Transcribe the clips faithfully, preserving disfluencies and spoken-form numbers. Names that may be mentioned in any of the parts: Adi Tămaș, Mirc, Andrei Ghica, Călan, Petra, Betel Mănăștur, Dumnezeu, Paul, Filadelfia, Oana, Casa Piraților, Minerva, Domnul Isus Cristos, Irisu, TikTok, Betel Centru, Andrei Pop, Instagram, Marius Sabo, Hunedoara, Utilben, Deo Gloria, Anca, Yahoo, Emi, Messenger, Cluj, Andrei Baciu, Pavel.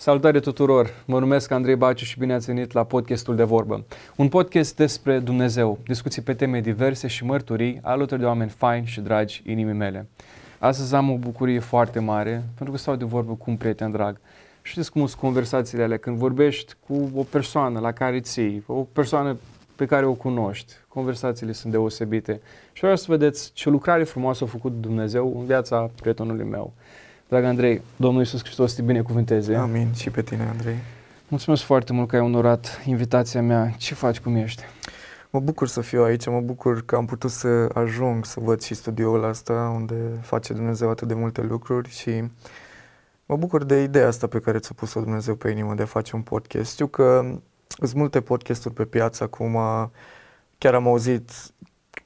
Salutare tuturor! Mă numesc Andrei Baciu și bine ați venit la podcastul De Vorbă. Un podcast despre Dumnezeu, discuții pe teme diverse și mărturii alături de oameni faini și dragi inimii mele. Astăzi am o bucurie foarte mare pentru că stau de vorbă cu un prieten drag. Știți cum sunt conversațiile alea când vorbești cu o persoană la care ții, o persoană pe care o cunoști. Conversațiile sunt deosebite și vreau să vedeți ce lucrare frumoasă a făcut Dumnezeu în viața prietenului meu. Drag Andrei, Domnul Isus Cristos te binecuvânteze. Amin, și pe tine, Andrei. Mulțumesc foarte mult că ai onorat invitația mea. Ce faci, cum ești? Mă bucur să fiu aici, mă bucur că am putut să ajung să văd și studioul ăsta unde face Dumnezeu atât de multe lucruri și mă bucur de ideea asta pe care ți-a pus-o Dumnezeu pe inimă de a face un podcast. Știu că sunt multe podcasturi pe piață acum, chiar am auzit,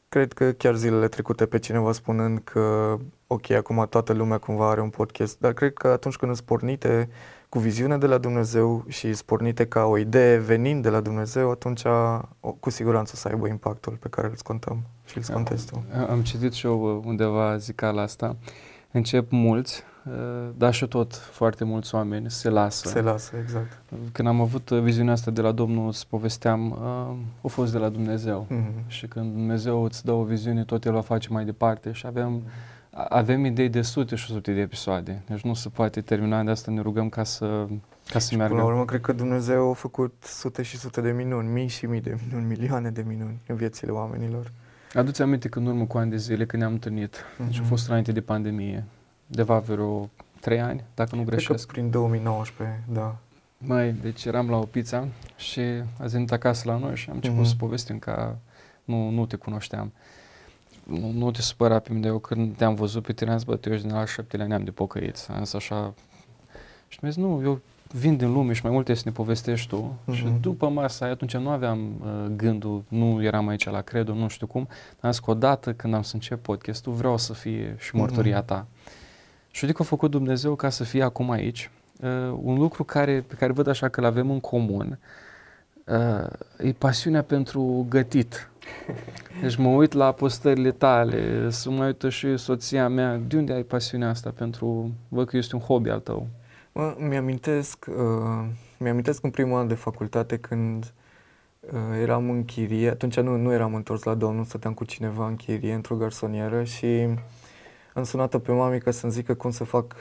cred că chiar zilele trecute pe cineva spunând că ok, acum toată lumea cumva are un podcast, dar cred că atunci când sunt pornite cu viziune de la Dumnezeu și sunt pornite ca o idee venind de la Dumnezeu, atunci cu siguranță o să aibă impactul pe care îl scontăm și îl scontezi tu. Am, am citit și eu undeva zicala asta, încep mulți, dar și tot foarte mulți oameni se lasă. Se lasă, exact. Când am avut viziunea asta de la Domnul, îți povesteam, a fost de la Dumnezeu mm-hmm. și când Dumnezeu îți dă o viziune, tot El va face mai departe și avem Avem idei de sute și sute de episoade, deci nu se poate termina, de asta ne rugăm ca să, ca să meargă. Până la urmă, cred că Dumnezeu a făcut sute și sute de minuni, mii și mii de minuni, milioane de minuni în viețile oamenilor. Adu-ți aminte că în urmă cu ani de zile, când ne-am întâlnit, mm-hmm. deci a fost înainte de pandemie, deva vreo trei ani, dacă nu greșesc. Cred că prin două mii nouăsprezece, da. Mai, deci eram la o pizza și ați venit acasă la noi și am început mm-hmm. să povestim că nu, nu te cunoșteam. Nu, nu te supăra pe mine, eu când te-am văzut pe tine, am zis, bă, tu ești din al șaptelea neam de pocăiți, am zis așa, și mi-a zis, nu, eu vin din lume și mai multe să ne povestești tu mm-hmm. și după masa aia, atunci nu aveam uh, gândul, nu eram aici la Credo, nu știu cum, dar am zis că odată când am să încep podcastul, vreau să fie și mărturia mm-hmm. ta. Și uite că a făcut Dumnezeu ca să fie acum aici, uh, un lucru care, pe care văd așa că l-avem în comun, uh, e pasiunea pentru gătit. Deci mă uit la postările tale, să mă uită și soția mea. De unde ai pasiunea asta pentru... Văd că este un hobby al tău. Mă, mi-amintesc, uh, mi-amintesc în primul an de facultate când uh, eram în chirie. Atunci nu, nu eram întors la Domnul, stăteam cu cineva în chirie, într-o garsonieră și am sunat-o pe mami ca să-mi zică cum să fac,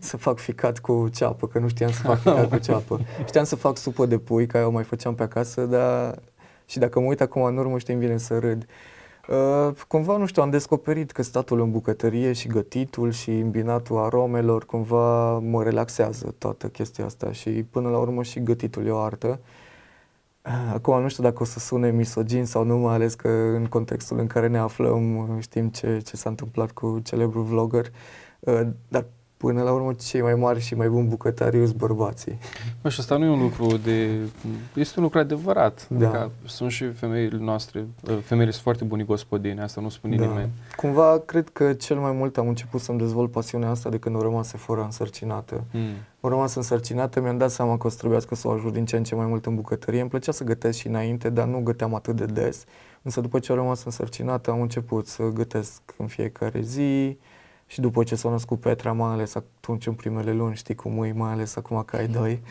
să fac ficat cu ceapă, că nu știam să fac ficat cu ceapă. Știam să fac supă de pui, că eu mai făceam pe acasă, dar... Și dacă mă uit acum în urmă, știi, îmi vine să râd. Uh, cumva, nu știu, am descoperit că statul în bucătărie și gătitul și îmbinatul aromelor cumva mă relaxează toată chestia asta și până la urmă și gătitul e o artă. Uh, acum nu știu dacă o să sune misogin sau nu, mai ales că în contextul în care ne aflăm știm ce, ce s-a întâmplat cu celebrul vlogger, uh, dar până la urmă cei mai mari și mai buni bucătari sunt bărbații. Mă, și asta nu e un lucru de... Este un lucru adevărat. Da. Adică sunt și femeile noastre, femeile sunt foarte buni gospodine, asta nu spune da. nimeni. Cumva cred că cel mai mult am început să-mi dezvolt pasiunea asta de când o rămase fără însărcinată. Mm. O rămas însărcinată, mi-am dat seama că o să trebuiască să o ajut din ce în ce mai mult în bucătărie. Îmi plăcea să gătesc și înainte, dar nu găteam atât de des. Însă după ce o rămas însărcinată am început să gătesc în fiecare zi. Și după ce s-a născut Petra, mai ales atunci în primele luni, știi cum e, mai ales acum că ai doi,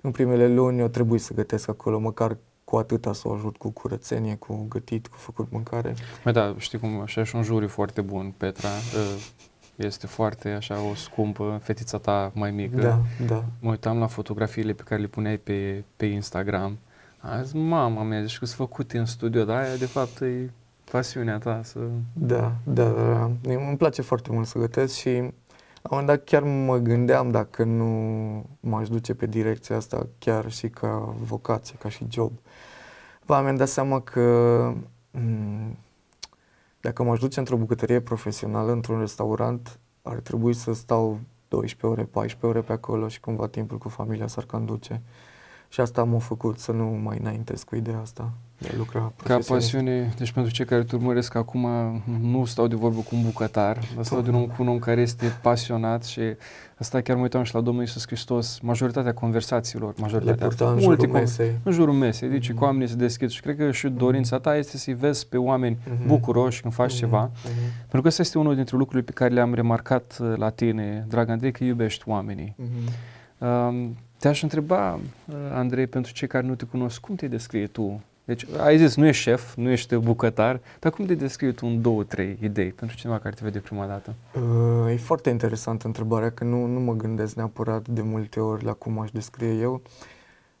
în primele luni eu trebuie să gătesc acolo, măcar cu atâta să o ajut cu curățenie, cu gătit, cu făcut mâncare. Mai da, știi cum, așa și un juriu foarte bun, Petra, este foarte așa o scumpă, fetița ta mai mică. Da, da. Mă uitam la fotografiile pe care le puneai pe, pe Instagram, a zis, mama mea, deci că sunt făcute în studio, dar aia de fapt e... pasiunea ta să... Da, da, da, da. Îmi place foarte mult să gătesc și la un moment dat chiar mă gândeam dacă nu m-aș duce pe direcția asta chiar și ca vocație, ca și job. Ba, mi-am dat seama că m- dacă m-aș duce într-o bucătărie profesională, într-un restaurant, ar trebui să stau douăsprezece ore, paisprezece ore pe acolo și cumva timpul cu familia s-ar conduce. Și asta m-a făcut să nu mai înaintez cu ideea asta. Ca pasiune, deci pentru cei care te urmăresc acum, nu stau de vorbă cu un bucătar, dar stau de un om cu un om care este pasionat și asta chiar mă uitam și la Domnul Isus Hristos, majoritatea conversațiilor, majoritatea, le purta în jurul mesei. În jurul mesei, deci mm-hmm. cu oamenii se deschid și cred că și dorința ta este să-i vezi pe oameni mm-hmm. bucuroși când faci mm-hmm. ceva, mm-hmm. pentru că asta este unul dintre lucrurile pe care le-am remarcat la tine, drag Andrei, că iubești oamenii. Mm-hmm. Um, Te-aș întreba, Andrei, pentru cei care nu te cunosc, cum te descrii tu? Deci, ai zis, nu ești șef, nu ești bucătar, dar cum te descrii tu în două, trei idei pentru cineva care te vede prima dată? E foarte interesantă întrebarea, că nu, nu mă gândesc neapărat de multe ori la cum aș descrie eu.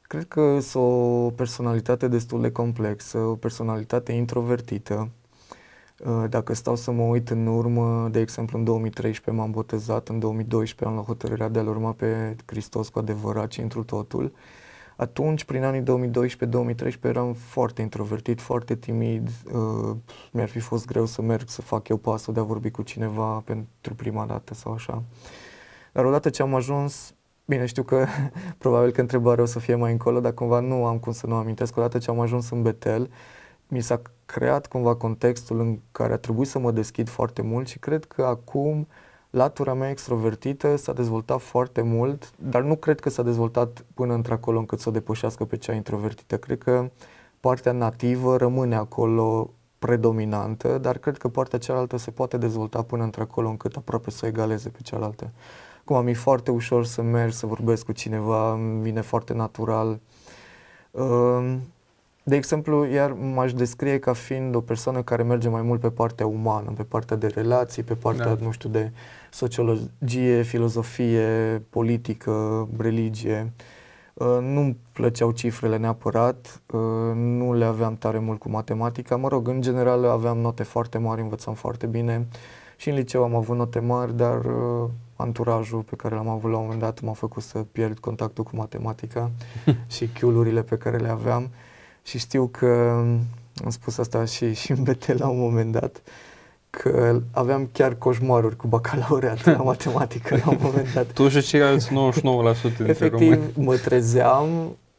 Cred că sunt o personalitate destul de complexă, o personalitate introvertită. Dacă stau să mă uit în urmă, de exemplu în două mii treisprezece m-am botezat, în două mii doisprezece am luat hotărârea de a-L urma pe Hristos cu adevărat și întru totul. Atunci, prin anii două mii doisprezece două mii treisprezece, eram foarte introvertit, foarte timid, uh, mi-ar fi fost greu să merg să fac eu pasul de a vorbi cu cineva pentru prima dată sau așa. Dar odată ce am ajuns, bine, știu că probabil că întrebarea o să fie mai încolo, dar cumva nu am cum să nu amintesc, odată ce am ajuns în Betel, mi s-a creat cumva contextul în care a trebuit să mă deschid foarte mult și cred că acum latura mea extrovertită s-a dezvoltat foarte mult, dar nu cred că s-a dezvoltat până într-acolo încât să o depășească pe cea introvertită. Cred că partea nativă rămâne acolo predominantă, dar cred că partea cealaltă se poate dezvolta până într-acolo încât aproape să o egaleze pe cealaltă. Cum am e foarte ușor să merg, să vorbesc cu cineva, îmi vine foarte natural. Uh, De exemplu, iar m-aș descrie ca fiind o persoană care merge mai mult pe partea umană, pe partea de relații, pe partea, da. nu știu, de sociologie, filozofie, politică, religie. Nu-mi plăceau cifrele neapărat, nu le aveam tare mult cu matematica, mă rog, în general aveam note foarte mari, învățam foarte bine și în liceu am avut note mari, dar anturajul pe care l-am avut la un moment dat m-a făcut să pierd contactul cu matematica și chiulurile pe care le aveam. Și știu că, am spus asta și, și în Betel la un moment dat, că aveam chiar coșmaruri cu bacalaureat la matematică la un moment dat. Tu și ceilalți nouăzeci și nouă la sută dintre români. Efectiv, mă trezeam,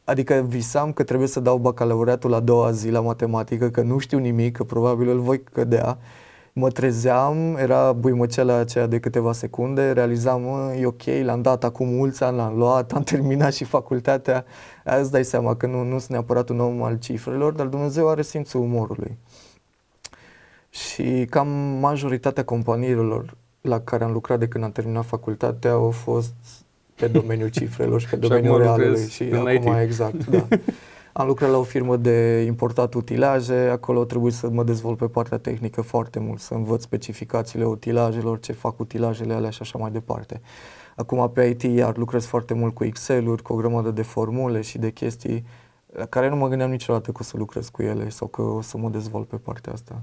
adică visam că trebuie să dau bacalaureatul la a doua zi la matematică, că nu știu nimic, că probabil îl voi cădea. Mă trezeam, era buimăceala aceea de câteva secunde, realizam, mă, e ok, l-am dat acum mulți ani, l-am luat, am terminat și facultatea. Aia îți dai seama că nu, nu sunt neapărat un om al cifrelor, dar Dumnezeu are simțul umorului. Și cam majoritatea companiilor la care am lucrat de când am terminat facultatea au fost pe domeniul cifrelor și pe domeniul realului. Și acum, exact, da. Am lucrat la o firmă de importat utilaje, acolo trebuie să mă dezvolt pe partea tehnică foarte mult, să învăț specificațiile utilajelor, ce fac utilajele alea și așa mai departe. Acum pe I T iar lucrez foarte mult cu Excel-uri, cu o grămadă de formule și de chestii la care nu mă gândeam niciodată că o să lucrez cu ele sau că o să mă dezvolt pe partea asta.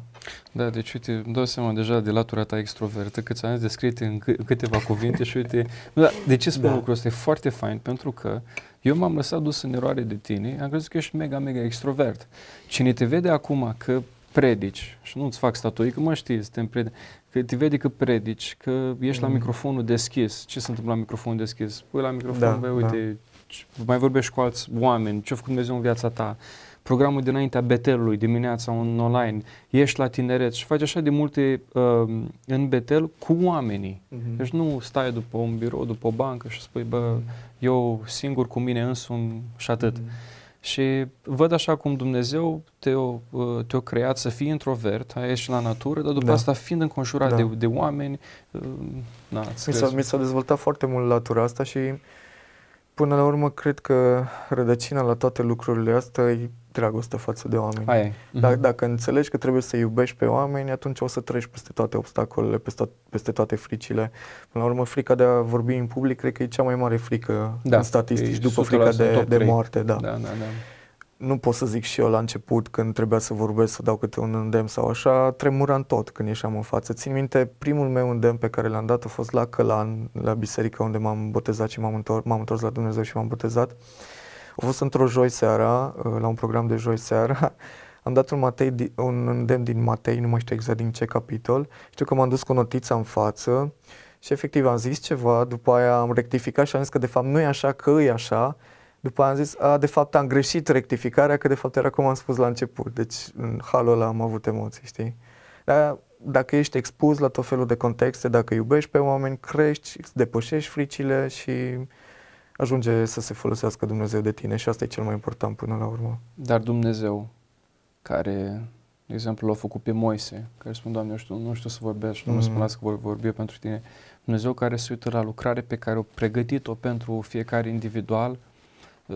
Da, deci uite, îmi dau seama deja de latura ta extrovertă, că ți-am descris în câteva cuvinte și uite, da, de ce spun da. lucrul ăsta? E foarte fain, pentru că eu m-am lăsat dus în eroare de tine, am crezut că ești mega, mega extrovert. Cine te vede acum că predici, și nu-ți fac statuii, că mă știi, suntem prieteni, că te vede că predici, că ești mm. la microfonul deschis. Ce se întâmplă la microfonul deschis? Păi la microfon, da, băi, uite... Da. Mai vorbești cu alți oameni, ce-a făcut Dumnezeu în viața ta, programul dinaintea Betelului, dimineața în online, ești la tineret și faci așa de multe uh, în Betel cu oamenii. Uh-huh. Deci nu stai după un birou, după o bancă și spui, bă, uh-huh. eu singur cu mine însumi și atât. Uh-huh. Și văd așa cum Dumnezeu te-a te creat să fii introvert, ai ieșit la natură, dar după da. asta fiind înconjurat da. de, de oameni, uh, na, mi, s-a, mi s-a dezvoltat foarte mult latura asta și până la urmă, cred că rădăcina la toate lucrurile astea e dragostea față de oameni. Aia. Dacă, dacă înțelegi că trebuie să iubești pe oameni, atunci o să treci peste toate obstacolele, peste, peste toate fricile. Până la urmă, frica de a vorbi în public, cred că e cea mai mare frică da, în statistici, după frica de, de moarte. Da. Da, da, da. Nu pot să zic și eu la început, când trebuia să vorbesc, să dau câte un îndemn sau așa, tremuram tot când ieșeam în față. Țin minte, primul meu îndemn pe care l-am dat a fost la Călan, la biserica unde m-am botezat și m-am întors, m-am întors la Dumnezeu și m-am botezat. A fost într-o joi seara, la un program de joi seara, am dat un, Matei, un îndemn din Matei, nu mai știu exact din ce capitol, știu că m-am dus cu notița în față și efectiv am zis ceva, după aia am rectificat și am zis că de fapt nu e așa, că e așa. După aia am zis, a, de fapt am greșit rectificarea, că de fapt era cum am spus la început. Deci în halul ăla am avut emoții, știi? Dar dacă ești expus la tot felul de contexte, dacă iubești pe oameni, crești, depășești fricile și ajunge să se folosească Dumnezeu de tine și asta e cel mai important până la urmă. Dar Dumnezeu, care, de exemplu, l-a făcut pe Moise, care spune, Doamne, eu știu, nu știu să vorbesc, mm. nu mă spuneați că vor vorbi eu pentru tine. Dumnezeu care se uită la lucrare pe care o pregătit-o pentru fiecare individual,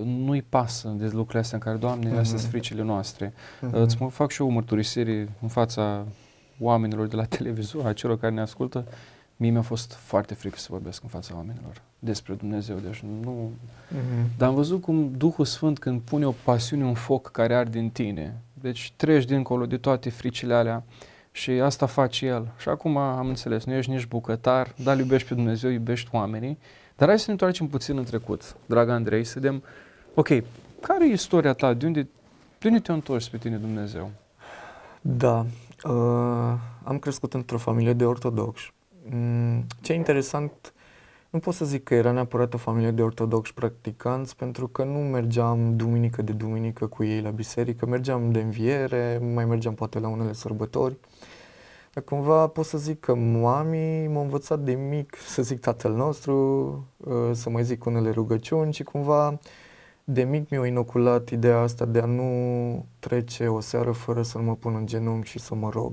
nu-i pasă de lucrurile astea în care, Doamne, astea sunt fricile noastre. Uh-huh. Îți mă fac și eu o mărturisire în fața oamenilor de la televizor, a celor care ne ascultă. Mie mi-a fost foarte frică să vorbesc în fața oamenilor despre Dumnezeu, deci nu... Uh-huh. Dar am văzut cum Duhul Sfânt, când pune o pasiune, un foc care arde în tine, deci treci dincolo de toate fricile alea și asta face El. Și acum am înțeles, nu ești nici bucătar, dar iubești pe Dumnezeu, iubești oamenii. Dar hai să ne întoarcem puțin în trecut, dragă Andrei, să vedem, ok, care e istoria ta, de unde, de unde te-a întors pe tine Dumnezeu? Da, uh, am crescut într-o familie de ortodocși. Mm, ce e interesant, nu pot să zic că era neapărat o familie de ortodocși practicanți, pentru că nu mergeam duminică de duminică cu ei la biserică, mergeam de înviere, mai mergeam poate la unele sărbători. Dar cumva pot să zic că mami m-a învățat de mic să zic Tatăl nostru, să mai zic unele rugăciuni și cumva de mic mi-a inoculat ideea asta de a nu trece o seară fără să nu mă pun în genunchi și să mă rog.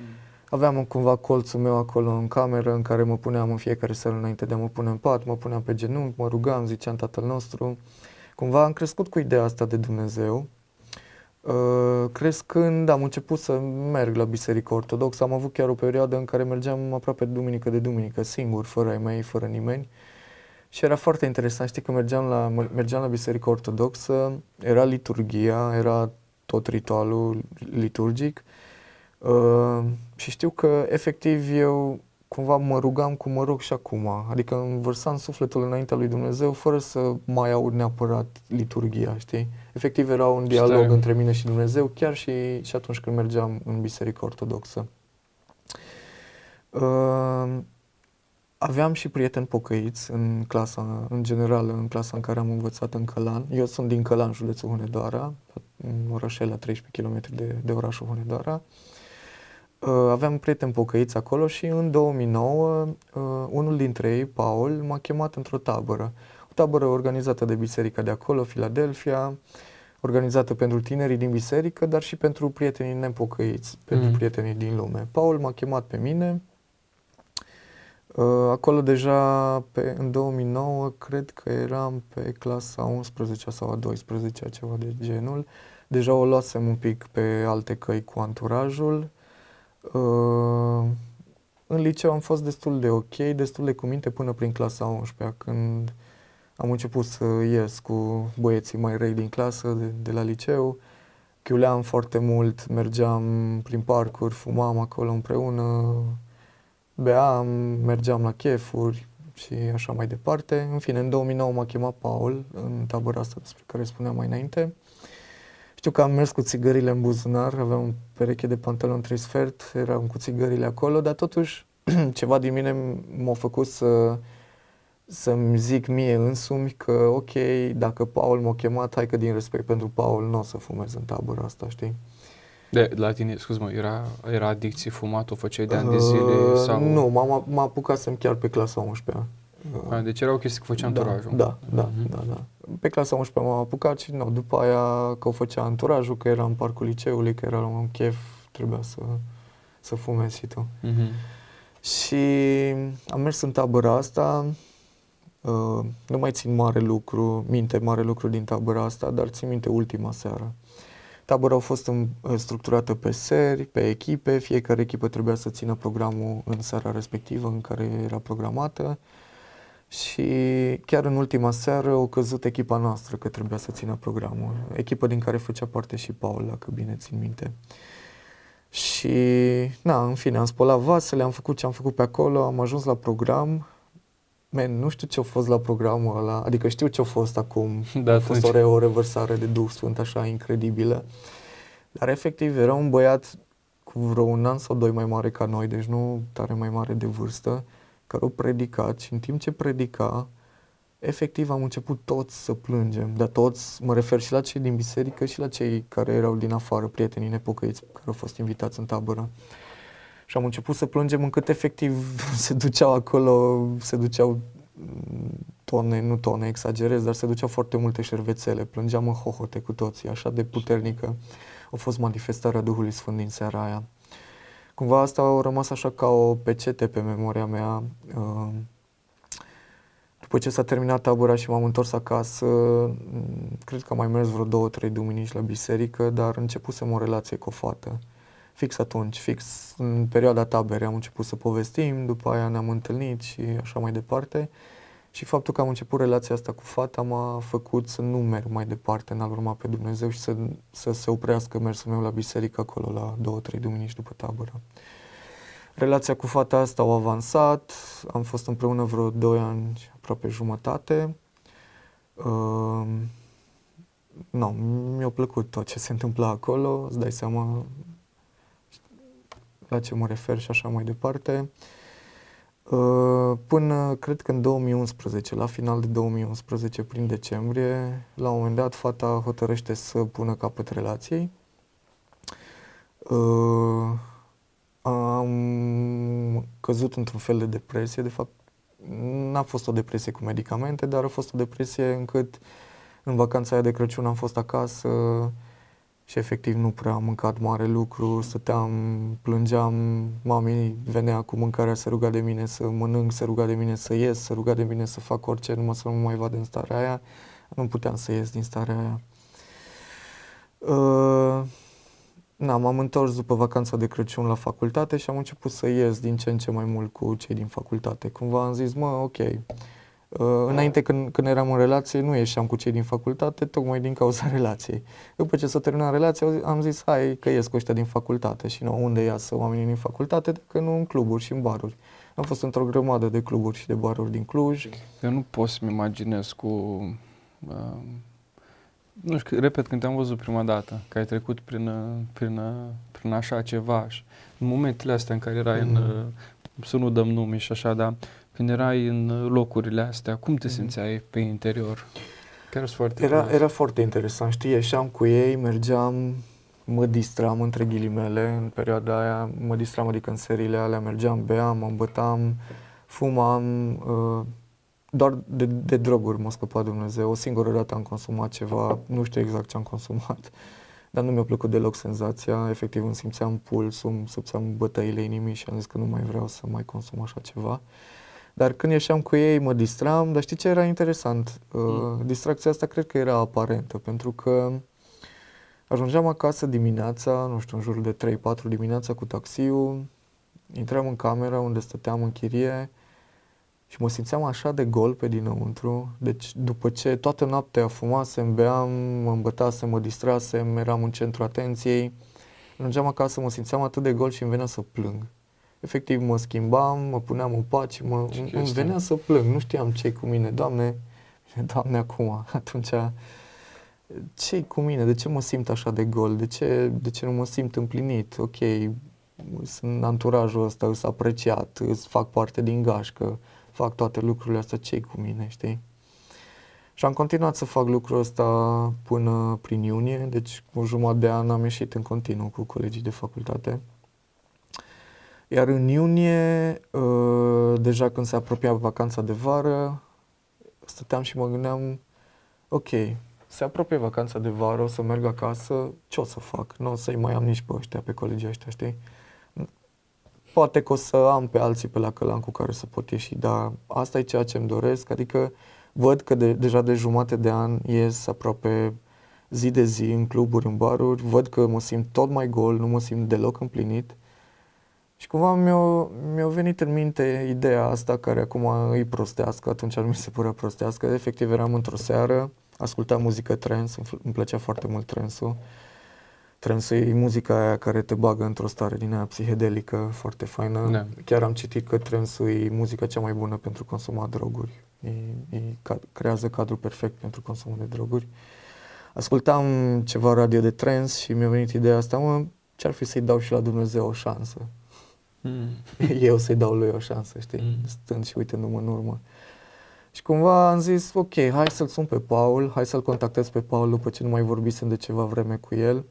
Mm. Aveam cumva colțul meu acolo în cameră în care mă puneam în fiecare seară înainte de a mă pune în pat, mă puneam pe genunchi, mă rugam, ziceam Tatăl nostru. Cumva am crescut cu ideea asta de Dumnezeu. Uh, crescând am început să merg la biserică ortodoxă, am avut chiar o perioadă în care mergeam aproape duminică de duminică, singur, fără ai mei, fără nimeni. Și era foarte interesant, știi, că mergeam la, mergeam la biserică ortodoxă, era liturghia, era tot ritualul liturgic uh, și știu că efectiv eu cumva mă rugam cum mă rog și acum, adică îmi vărsam sufletul înaintea lui Dumnezeu fără să mai aud neapărat liturghia, știi? Efectiv era un dialog Stai. între mine și Dumnezeu, chiar și, și atunci când mergeam în biserică ortodoxă. Uh, aveam și prieteni pocăiți în clasa, în general, în clasa în care am învățat în Călan. Eu sunt din Călan, județul Hunedoara, un orășel la treisprezece kilometri de, de orașul Hunedoara. Uh, aveam prieteni pocăiți acolo și în două mii nouă uh, unul dintre ei, Paul, m-a chemat într-o tabără. Tabără organizată de biserica de acolo, Filadelfia, organizată pentru tinerii din biserică, dar și pentru prietenii nepocăiți, pentru mm. prietenii din lume. Paul m-a chemat pe mine, acolo deja pe, în două mii nouă, cred că eram pe clasa a unsprezecea sau a douăsprezecea, ceva de genul, deja o luasem un pic pe alte căi cu anturajul. În liceu am fost destul de ok, destul de cuminte până prin clasa a unsprezecea, când am început să ies cu băieții mai răi din clasă, de, de la liceu, chiuleam foarte mult, mergeam prin parcuri, fumam acolo împreună, beam, mergeam la chefuri și așa mai departe. În fine, în două mii nouă m-a chemat Paul în tabăra asta despre care spuneam mai înainte. Știu că am mers cu țigările în buzunar, aveam o pereche de pantaloni trisfert, eram cu țigările acolo, dar totuși ceva din mine m-a făcut să... să-mi zic mie însumi că ok, dacă Paul m-a chemat, hai că din respect pentru Paul nu o să fumez în tabăra asta, știi? De la tine, scuz-mă, era, era adicție fumat, o făceai de ani de zile? Sau... Nu, m-a, m-a apucasem chiar pe clasa a unsprezecea. A, deci era o chestie că făcea anturajul. Da, da, da, uh-huh. da, da. Pe clasa a unsprezecea m-am apucat și nu, după aia că o făcea anturajul, că era în parcul liceului, că era un chef, trebuia să, să fumezi și tu. Uh-huh. Și am mers în tabăra asta. Uh, nu mai țin mare lucru, minte mare lucru din tabăra asta, dar țin minte ultima seară. Tabăra a fost în, structurată pe seri, pe echipe, fiecare echipă trebuia să țină programul în seara respectivă în care era programată și chiar în ultima seară a căzut echipa noastră că trebuia să țină programul, echipa din care făcea parte și Paul, dacă bine țin minte. Și, na, în fine, am spălat vasele, am făcut ce am făcut pe acolo, am ajuns la program. Man, nu știu ce-a fost la programul ăla, adică știu ce-a fost acum, da, a fost o, o revărsare de Duh Sfânt așa incredibilă, dar efectiv era un băiat cu vreo un an sau doi mai mare ca noi, deci nu tare mai mare de vârstă, care o predicat și în timp ce predica, efectiv am început toți să plângem, dar toți, mă refer și la cei din biserică și la cei care erau din afară, prietenii nepocăiți care au fost invitați în tabără. Și am început să plângem încât efectiv se duceau acolo, se duceau tone, nu tone, exagerez, dar se duceau foarte multe șervețele, plângeam în hohote cu toții, așa de puternică a fost manifestarea Duhului Sfânt din seara aia. Cumva asta a rămas așa ca o pecete pe memoria mea. După După ce s-a terminat tabăra și m-am întors acasă, cred că am mai mers vreo două, trei duminici la biserică, dar începusem o relație cu o fată. Fix atunci, fix în perioada taberei am început să povestim, după aia ne-am întâlnit și așa mai departe. Și faptul că am început relația asta cu fata m-a făcut să nu merg mai departe, n-al urma pe Dumnezeu și să, să se oprească mersul meu la biserică acolo la două, trei duminici după tabără. Relația cu fata asta a avansat, am fost împreună vreo doi ani, aproape jumătate. Uh, no, mi-a plăcut tot ce se întâmpla acolo, îți dai seama la ce mă refer și așa mai departe. Până, cred că în două mii unsprezece, la final de două mii unsprezece, prin decembrie, la un moment dat, fata hotărăște să pună capăt relației. Am căzut într-un fel de depresie, de fapt n-a fost o depresie cu medicamente, dar a fost o depresie încât în vacanța aia de Crăciun am fost acasă și efectiv nu prea am mâncat mare lucru, stăteam, plângeam, mami venea cu mâncarea, se ruga de mine să mănânc, se ruga de mine să ies, se ruga de mine să fac orice, numai să nu mă mai vadă în starea aia, nu puteam să ies din starea aia. Uh, na, m-am întors după vacanța de Crăciun la facultate și am început să ies din ce în ce mai mult cu cei din facultate. Cumva am zis, mă, ok. Uh, înainte când, când eram în relație nu ieșeam cu cei din facultate, tocmai din cauza relației. După ce s-a terminat relația am zis hai că ies cu ăștia din facultate și nu, unde iasă oamenii din facultate decât nu în cluburi și în baruri. Am fost într-o grămadă de cluburi și de baruri din Cluj. Eu nu pot să-mi imaginez cu... Uh, nu știu, repet, când te-am văzut prima dată, că ai trecut prin, prin, prin așa ceva și în momentele astea în care erai mm. în... să nu dăm nume și așa, dar... Când erai în locurile astea, cum te simțeai pe interior? Chiar foarte era, era foarte interesant, știi, ieșeam cu ei, mergeam, mă distram între ghilimele în perioada aia, mă distram, adică în seriile alea, mergeam, beam, mă îmbătam, fumam, uh, doar de, de droguri m-a scăpat Dumnezeu, o singură dată am consumat ceva, nu știu exact ce am consumat, dar nu mi-a plăcut deloc senzația, efectiv îmi simțeam pulsul, îmi simțeam bătăile inimii și am zis că nu mai vreau să mai consum așa ceva. Dar când ieșeam cu ei mă distram, dar știi ce era interesant? Uh, distracția asta cred că era aparentă, pentru că ajungeam acasă dimineața, nu știu, în jurul de trei patru dimineața cu taxiul, intram în camera unde stăteam în chirie și mă simțeam așa de gol pe dinăuntru. Deci după ce toată noaptea fumasem, beam, mă îmbătasem, mă distrasem, eram în centru atenției, ajungeam acasă, mă simțeam atât de gol și îmi venea să plâng. Efectiv mă schimbam, mă puneam în pat și mă, ce îmi venea să plâng, nu știam ce-i cu mine, Doamne, Doamne acum, atunci, ce-i cu mine, de ce mă simt așa de gol, de ce, de ce nu mă simt împlinit, ok, sunt în anturajul ăsta, îs apreciat, îs fac parte din gașcă, fac toate lucrurile astea, ce-i cu mine, știi? Și am continuat să fac lucrul ăsta până prin iunie, deci cu jumătate de an am ieșit în continuu cu colegii de facultate. Iar în iunie, deja când se apropia vacanța de vară, stăteam și mă gândeam, ok, se apropie vacanța de vară, o să merg acasă, ce o să fac? Nu o să-i mai am nici pe ăștia, pe colegii ăștia, știi? Poate că o să am pe alții pe la Călan cu care să pot ieși, dar asta e ceea ce îmi doresc, adică văd că de, deja de jumate de an ies aproape zi de zi în cluburi, în baruri, văd că mă simt tot mai gol, nu mă simt deloc împlinit. Și cumva mi-a, mi-a venit în minte ideea asta care acum îi prostească, atunci nu mi se părea prostească. Efectiv eram într-o seară, ascultam muzică trance, îmi plăcea foarte mult trance-ul. Trance-ul e muzica aia care te bagă într-o stare din aia psihedelică, foarte faină. Da. Chiar am citit că trance-ul e muzica cea mai bună pentru consumat droguri. E, e, creează cadrul perfect pentru consumul de droguri. Ascultam ceva radio de trance și mi-a venit ideea asta, mă, ce-ar fi să-i dau și la Dumnezeu o șansă? Eu să-i dau lui o șansă, știi, stând și uitându-mă în urmă. Și cumva am zis, ok, hai să-l sun pe Paul, hai să-l contactez pe Paul după ce nu mai vorbisem de ceva vreme cu el.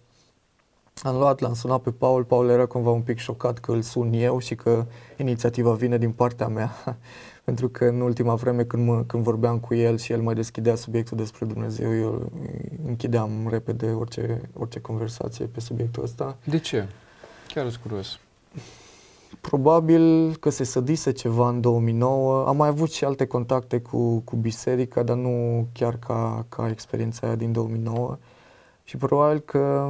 Am luat, l-am sunat pe Paul, Paul era cumva un pic șocat că îl sun eu și că inițiativa vine din partea mea. Pentru că în ultima vreme când, mă, când vorbeam cu el și el mai deschidea subiectul despre Dumnezeu, eu închideam repede orice, orice conversație pe subiectul ăsta. De ce? Chiar sunt curios. Probabil că se sădise ceva în două mii nouă, am mai avut și alte contacte cu, cu biserica, dar nu chiar ca, ca experiența aia din două mii nouă și probabil că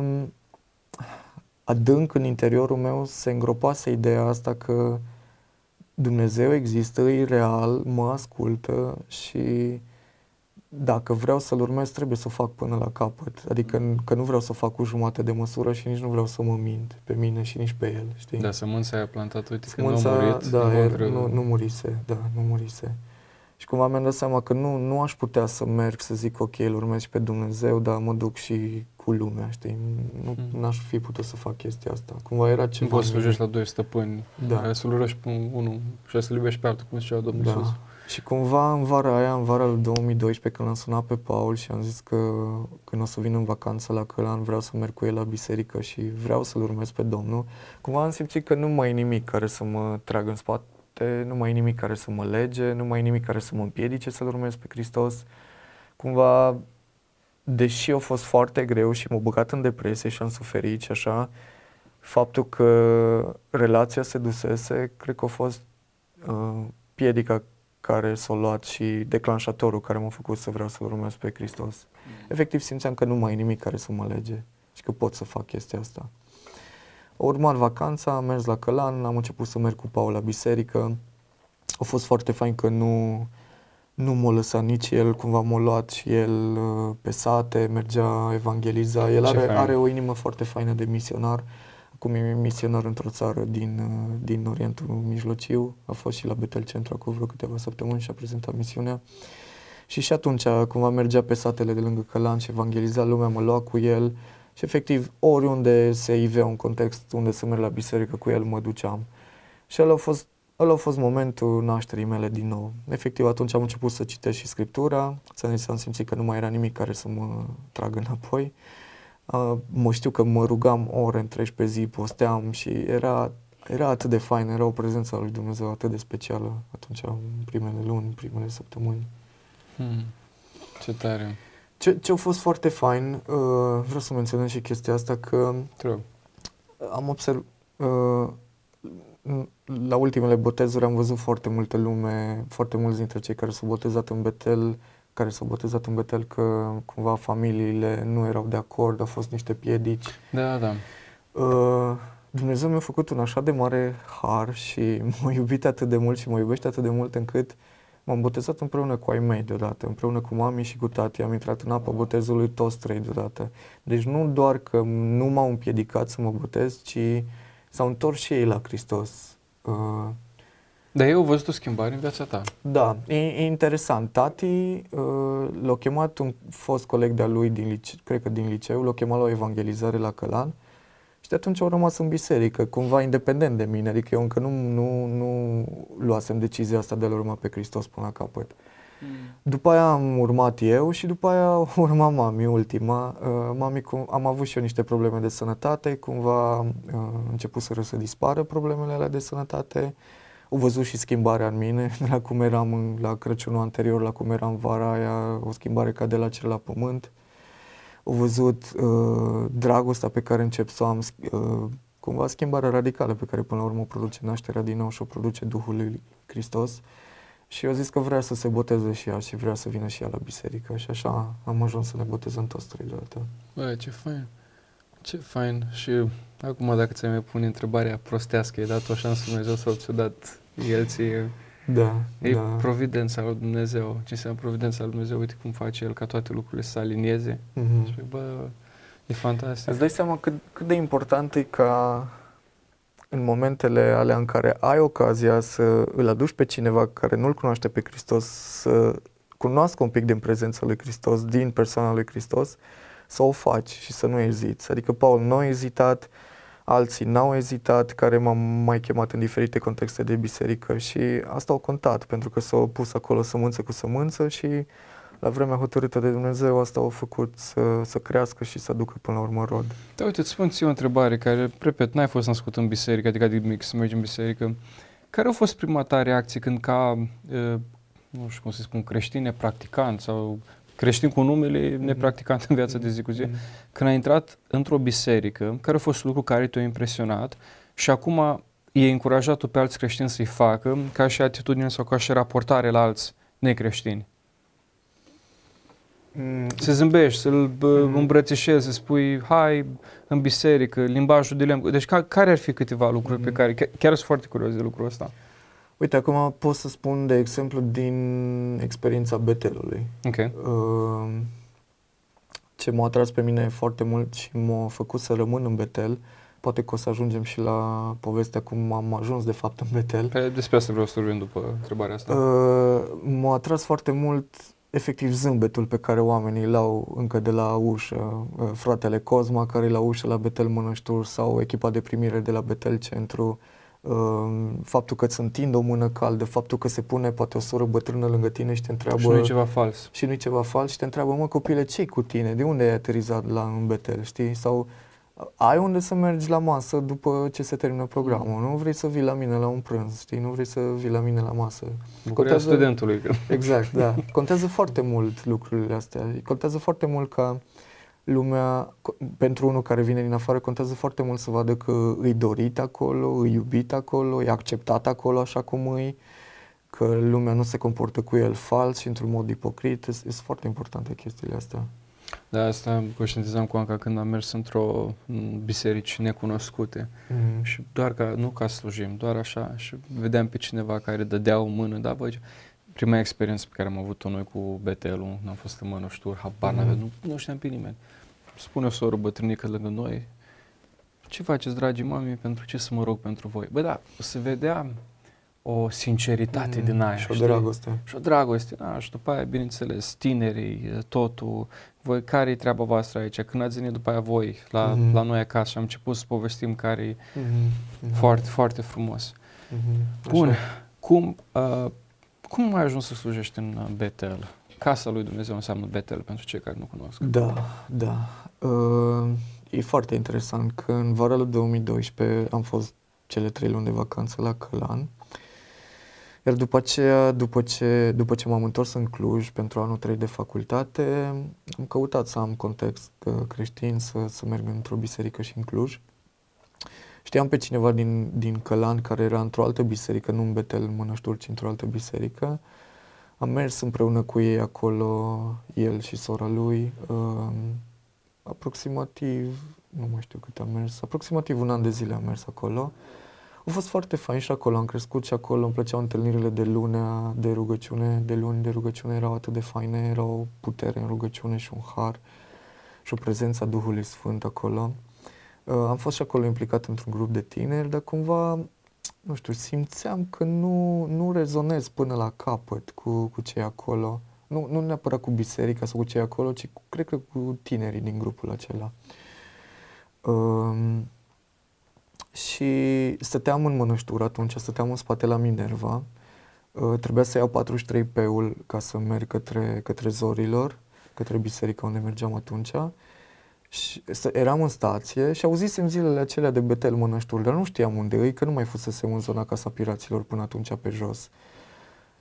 adânc în interiorul meu se îngropase ideea asta că Dumnezeu există, e real, mă ascultă și dacă vreau să-L urmez trebuie să o fac până la capăt, adică că nu vreau să o fac cu jumate de măsură și nici nu vreau să mă mint pe mine și nici pe el, știi? Da, sămânța aia plantat, uite, sămânța, când a murit, da, er, nu, nu murise, da, nu murise. Și cumva mi-am dat seama că nu, nu aș putea să merg să zic ok, îl urmez și pe Dumnezeu, dar mă duc și cu lumea, știi? Nu mm. n-aș fi putut să fac chestia asta. Cumva era ceva. Nu poți slujești la doi stăpâni, da. Să-l urăști pe unul și să-l iubești pe altul, cum zicea Domnul da. Iisus. Și cumva în vara aia, în vara lui două mii doisprezece, când l-am sunat pe Paul și am zis că când o să vin în vacanță la Călan, vreau să merg cu el la biserică și vreau să-l urmez pe Domnul, cumva am simțit că nu mai e nimic care să mă tragă în spate, nu mai e nimic care să mă lege, nu mai e nimic care să mă împiedice să-l urmez pe Hristos. Cumva, deși a fost foarte greu și m-a băgat în depresie și am suferit și așa, faptul că relația se dusese, cred că a fost uh, piedica care s-a luat și declanșatorul care m-a făcut să vreau să-L urmez pe Hristos. Efectiv simțeam că nu mai e nimic care să mă lege și că pot să fac chestia asta. A urmat vacanța, am mers la Călan, am început să merg cu Paul la biserică. A fost foarte fain că nu, nu m-a lăsat nici el, cumva m-a luat și el pe sate, mergea, evangeliza. El are, are o inimă foarte faină de misionar. Acum e misionar într-o țară din, din Orientul Mijlociu, a fost și la Betel Centru acum vreo câteva săptămâni și a prezentat misiunea. Și și atunci cumva mergea pe satele de lângă Călan și evangeliza lumea, mă lua cu el și efectiv oriunde se ivea un context unde să merg la biserică cu el mă duceam. Și ăla a fost, ăla a fost momentul nașterii mele din nou. Efectiv atunci am început să citesc și Scriptura, am simțit că nu mai era nimic care să mă tragă înapoi. Uh, mă știu că mă rugam ore întregi pe zi, posteam și era, era atât de fain, era o prezență a lui Dumnezeu atât de specială atunci, în primele luni, în primele săptămâni. Hmm. Ce tare! Ce, ce a fost foarte fain, uh, vreau să menționez și chestia asta că True. am observat, uh, la ultimele botezuri am văzut foarte multă lume, foarte mulți dintre cei care s-au botezat în Betel, care s-au botezat în Betel, că cumva familiile nu erau de acord, au fost niște piedici. Da, da. Uh, Dumnezeu mi-a făcut un așa de mare har și m-a iubit atât de mult și mă iubește atât de mult încât m-am botezat împreună cu ai mei deodată, împreună cu mami și cu tati, am intrat în apa botezului toți trei deodată. Deci nu doar că nu m-au împiedicat să mă botez, ci s-au întors și ei la Hristos. Uh, Dar eu au văzut o schimbare în viața ta. Da, e, e interesant. Tati uh, l-a chemat un fost coleg de-a lui, din lice- cred că din liceu, l-a chemat la o evangelizare la Călan și de atunci au rămas în biserică, cumva independent de mine, adică eu încă nu, nu, nu luasem decizia asta de a-L urma pe Hristos până la capăt. Mm. După aia am urmat eu și după aia urma mami, ultima. Uh, mami, cum, am avut și eu niște probleme de sănătate, cumva uh, începuseră să dispară problemele alea de sănătate. Au văzut și schimbarea în mine, de la cum eram în, la Crăciunul anterior, la cum eram vara aia, o schimbare ca de la cer la pământ. Au văzut uh, dragostea pe care încep să o am, uh, cumva schimbarea radicală pe care până la urmă o produce nașterea din nou și o produce Duhul lui Hristos. Și eu zis că vrea să se boteze și ea și vrea să vină și ea la biserică și așa am ajuns să ne botezăm toți trei deodată. Băi, ce fain! Ce fain! Și acum dacă ți-ai mai pune întrebarea prostească, ai dat o șansă Dumnezeu sau ți-o dat El ție? Da, e da. Providența lui Dumnezeu. Ce înseamnă providența lui Dumnezeu? Uite cum face El ca toate lucrurile să se alinieze. Mm-hmm. Și bă, e fantastic. Îți dai seama cât, cât de important e ca în momentele alea în care ai ocazia să îl aduci pe cineva care nu-L cunoaște pe Hristos, să cunoască un pic din prezența lui Hristos, din persoana lui Hristos, să o faci și să nu eziți. Adică Paul nu a ezitat, alții n-au ezitat, care m-am mai chemat în diferite contexte de biserică și asta a contat, pentru că s-a pus acolo sămânță cu sămânță și la vremea hotărâtă de Dumnezeu asta a făcut să, să crească și să aducă până la urmă rod. Da, uite, îți spun ție o întrebare care, repet, n-ai fost născut în biserică, adică de mic să mergi în biserică. Care a fost prima ta reacție când ca, nu știu cum să spun, creștine, practicant sau creștin cu numele nepracticat în viața de zi cu zi, când ai intrat într-o biserică, care a fost lucru care te-a impresionat și acum e încurajat pe alți creștini să-i facă, ca și atitudine sau ca și raportare la alți necreștini? Mm. Să zâmbești, să-l mm. îmbrățișezi, să spui hai în biserică, limbajul de lemn. Deci ca, care ar fi câteva lucruri mm. pe care, chiar, chiar sunt foarte curios de lucrul ăsta. Uite, acum pot să spun de exemplu din experiența Betelului. Okay. Ce m-a atras pe mine foarte mult și m-a făcut să rămân în Betel, poate că o să ajungem și la povestea cum am ajuns de fapt în Betel. Despre asta vreau să vorbim după întrebarea asta. M-a atras foarte mult efectiv zâmbetul pe care oamenii îl au încă de la ușă, fratele Cosma care e la ușă la Betel Mănăștur sau echipa de primire de la Betel Centru. Faptul că îți întinde o mână caldă, faptul că se pune poate o soră bătrână lângă tine și te întreabă... Și nu e ceva fals. Și nu e ceva fals și te întreabă, mă copile, ce-i cu tine? De unde ai aterizat la în Betel, știi? Sau ai unde să mergi la masă după ce se termină programul? Mm. Nu vrei să vii la mine la un prânz, știi? Nu vrei să vii la mine la masă. Bucuria contează... studentului. Exact, da. Contează foarte mult lucrurile astea. Contează foarte mult ca lumea, pentru unul care vine din afară, contează foarte mult să vadă că îi dorit acolo, îi iubit acolo, îi acceptat acolo așa cum îi, că lumea nu se comportă cu el fals și într-un mod ipocrit. Sunt foarte importante chestiile astea. Da, asta conștientizam cu Anca când am mers într-o biserici necunoscute mm-hmm. și doar ca, nu ca slujim, doar așa și vedeam pe cineva care dădea o mână, da, bă, prima experiență pe care am avut-o noi cu Betelul, n-am fost în Mănăștur, habar mm-hmm. n-aveam, nu, nu știam pe nimeni. Spune o soră bătrânică lângă noi, ce faceți, dragii mami, pentru ce să mă rog pentru voi? Bă, da, se vedea o sinceritate mm, din aia. Și o dragoste. Și o dragoste, da, și după aia, bineînțeles, tinerii, totul, voi, care-i treaba voastră aici? Când ați venit după aia voi, la, mm-hmm. la noi acasă și am început să povestim care-i mm-hmm. foarte, foarte frumos. Mm-hmm. Bun, așa. cum, uh, cum ai ajuns să slujești în Betel? Casa lui Dumnezeu înseamnă Betel, pentru cei care nu cunosc. Da, da. Uh, e foarte interesant că în vara lui două mii doisprezece am fost cele trei luni de vacanță la Călan. Iar după aceea, după ce, după ce m-am întors în Cluj pentru anul trei de facultate, am căutat să am context creștin, să, să merg într-o biserică și în Cluj. Știam pe cineva din, din Călan care era într-o altă biserică, nu în Betel Mănăștur, ci într-o altă biserică. Am mers împreună cu ei acolo, el și sora lui, uh, aproximativ, nu mai știu cât am mers, aproximativ un an de zile am mers acolo. A fost foarte fain și acolo, am crescut și acolo, îmi plăceau întâlnirile de lunea, de rugăciune, de luni de rugăciune erau atât de faine, era o putere în rugăciune și un har și o prezență a Duhului Sfânt acolo. Uh, am fost și acolo implicat într-un grup de tineri, dar cumva... Nu știu, simțeam că nu, nu rezonez până la capăt cu, cu cei acolo. Nu, nu neapărat cu biserica sau cu cei acolo, ci cu, cred că cu tinerii din grupul acela. Um, și stăteam în Mănăștură atunci, stăteam în spate la Minerva. Uh, trebuia să iau patruzeci și trei P-ul ca să merg către, către Zorilor, către biserica unde mergeam atunci. Și eram în stație și auzisem zilele acelea de Betel Mănăștur, dar nu știam unde e, că nu mai fusesem în zona Casa Piraților până atunci pe jos.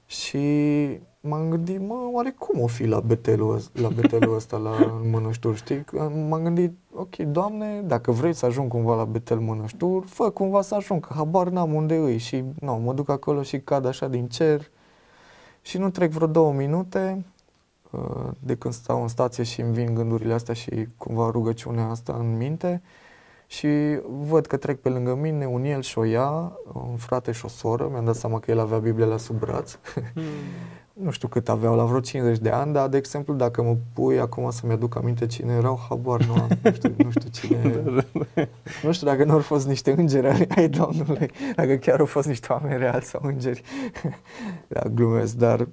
Și m-am gândit, mă, oare cum o fi la Betelul, la Betelul ăsta, la Mănăștur, știi? M-am gândit, ok, Doamne, dacă vrei să ajung cumva la Betel Mănăștur, fă cumva să ajung, că habar n-am unde e și nu, mă duc acolo și cad așa din cer și nu trec vreo două minute de când stau în stație și îmi vin gândurile astea și cumva rugăciunea asta în minte și văd că trec pe lângă mine un el și o ea, un frate și o soră, mi-am dat seama că el avea Biblia la sub braț, mm. nu știu cât aveau, la vreo cincizeci de ani, dar de exemplu dacă mă pui acum să-mi aduc aminte cine erau, habar nu am, nu știu, nu știu cine, nu știu dacă nu au fost niște îngeri ai Domnului, dacă chiar au fost niște oameni reali sau îngeri, da, glumesc, dar...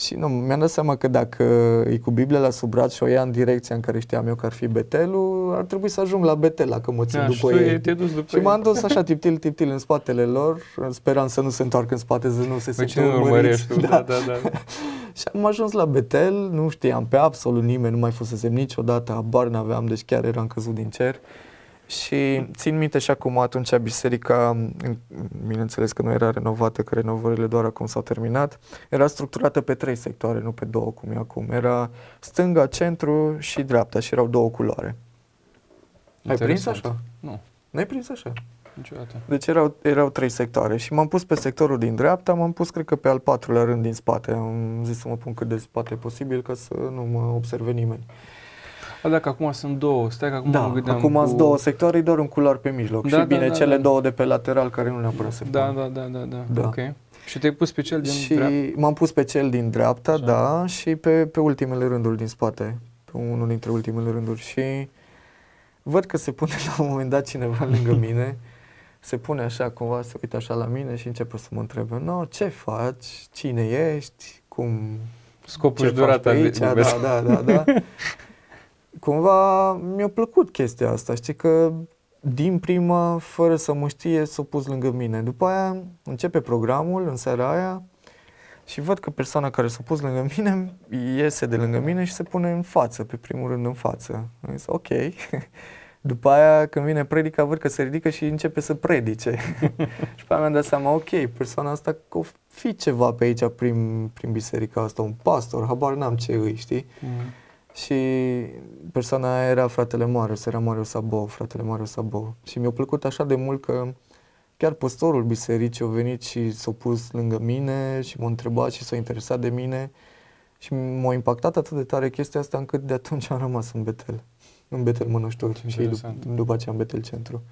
Și nu, mi-am dat seama că dacă e cu Biblia la sub braț și o ia în direcția în care știam eu că ar fi Betelul, ar trebui să ajung la Betel, dacă mă țin da, după ei. După și ei. M-am dus așa tiptil, tiptil în spatele lor, speram să nu se întoarcă în spate, să nu se simtă urmăriți. Da. Da, da, da. Și am ajuns la Betel, nu știam pe absolut nimeni, nu mai fusesem niciodată, habar n-aveam, deci chiar eram căzut din cer. Și țin minte și acum atunci biserica, bineînțeles că nu era renovată, că renovările doar acum s-au terminat, era structurată pe trei sectoare, nu pe două cum e acum. Era stânga, centru și dreapta și erau două culoare. Interesant. Ai prins așa? Nu. N-ai prins așa? Niciodată. Deci erau, erau trei sectoare și m-am pus pe sectorul din dreapta, m-am pus cred că pe al patrulea rând din spate. Am zis să mă pun cât de spate posibil ca să nu mă observe nimeni. A, dacă acum sunt două, stai că acum da, mă gândeam acum cu... sunt două sectoare, doar un culoar pe mijloc da, și da, bine, da, cele da, două de pe lateral care nu neapărat se da, pun. Da, da, da, da, da. Ok. Și te-ai pus pe cel din și dreapta? Și m-am pus pe cel din dreapta, așa. Da, și pe, pe ultimele rânduri din spate, pe unul dintre ultimele rânduri și văd că se pune la un moment dat cineva lângă mine, se pune așa cumva, se uită așa la mine și începe să mă întrebe, no, ce faci, cine ești, cum, scopul și durata aici, da, da, da, da. Cumva mi-a plăcut chestia asta, știi că din prima, fără să mă știe, s-a pus lângă mine. După aia începe programul în seara aia și văd că persoana care s-a pus lângă mine iese de lângă mine și se pune în față, pe primul rând în față. Am zis, ok. După aia când vine predica, văd că se ridică și începe să predice. Și pe aia mi-am dat seama, ok, persoana asta o fi ceva pe aici prin, prin biserica asta, un pastor, habar n-am ce îi, știi? Mm. Și persoana aia era fratele Marius, era Marius Sabo, fratele Marius Sabo. Și mi-a plăcut așa de mult că chiar păstorul bisericii a venit și s-a pus lângă mine și m-a întrebat și s-a interesat de mine. Și m-a impactat atât de tare chestia asta încât de atunci am rămas în Betel, în Betel Mănăștur și dup- după aceea în Betel Centru.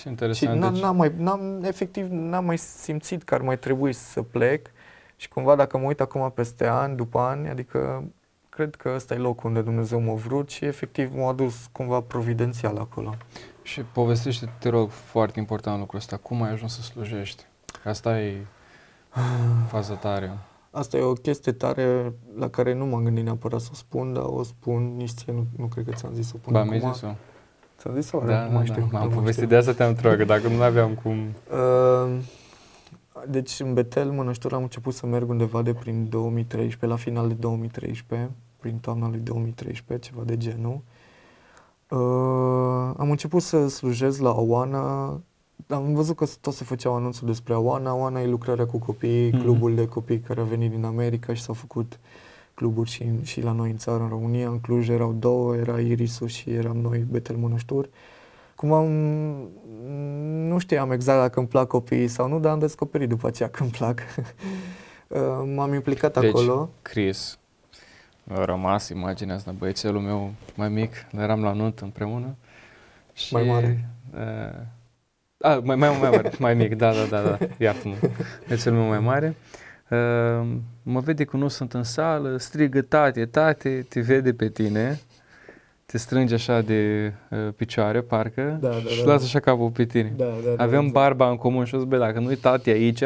Și interesant. Și n-am, deci... n-am mai, n-am, efectiv n-am mai simțit că ar mai trebui să plec și cumva dacă mă uit acum peste ani, după ani, adică cred că ăsta e locul unde Dumnezeu m-a vrut și efectiv m-a adus cumva providențial acolo. Și povestește, te rog, foarte important lucrul ăsta. Cum ai ajuns să slujești? Asta e faza tare. Asta e o chestie tare la care nu m-am gândit neapărat să o spun, dar o spun nici ție, nu, nu cred că ți-am zis să o pun ba, acum. Ba, mi-ai zis-o. Ți-am zis-o? Da, da, da, da. M-am povestit, de asta te-am întrebat, dacă nu aveam cum... Uh, deci în Betel Mănăștur am început să merg undeva de prin două mii treisprezece, la final de două mii treisprezece. Prin toamna lui două mii treisprezece, ceva de genul. Uh, am început să slujez la Oana. Am văzut că tot se făceau anunțuri despre Oana. Oana e lucrarea cu copii, mm-hmm. Clubul de copii care a venit din America și s-au făcut cluburi și, și la noi în țară, în România. În Cluj erau două, era Irisu și eram noi, Betel Mănăștur. Cum am, nu știam exact dacă îmi plac copiii sau nu, dar am descoperit după aceea că îmi plac. uh, m-am implicat deci, acolo. Chris. A rămas imaginea asta, băiețelul meu mai mic, eram la nunt împreună și... Mai mare? Uh, a, mai, mai, mai mare, mai mic, da, da, da, da. Iartă-mă, băiețelul meu mai mare. Uh, mă vede că nu sunt în sală, strigă, tate, tate, te vede pe tine, te strânge așa de uh, picioare, parcă, da, da, și da, lasă așa capul pe tine. Da, da, Avem da, barba exact. În comun și o zic, bă, dacă nu-i tati aici,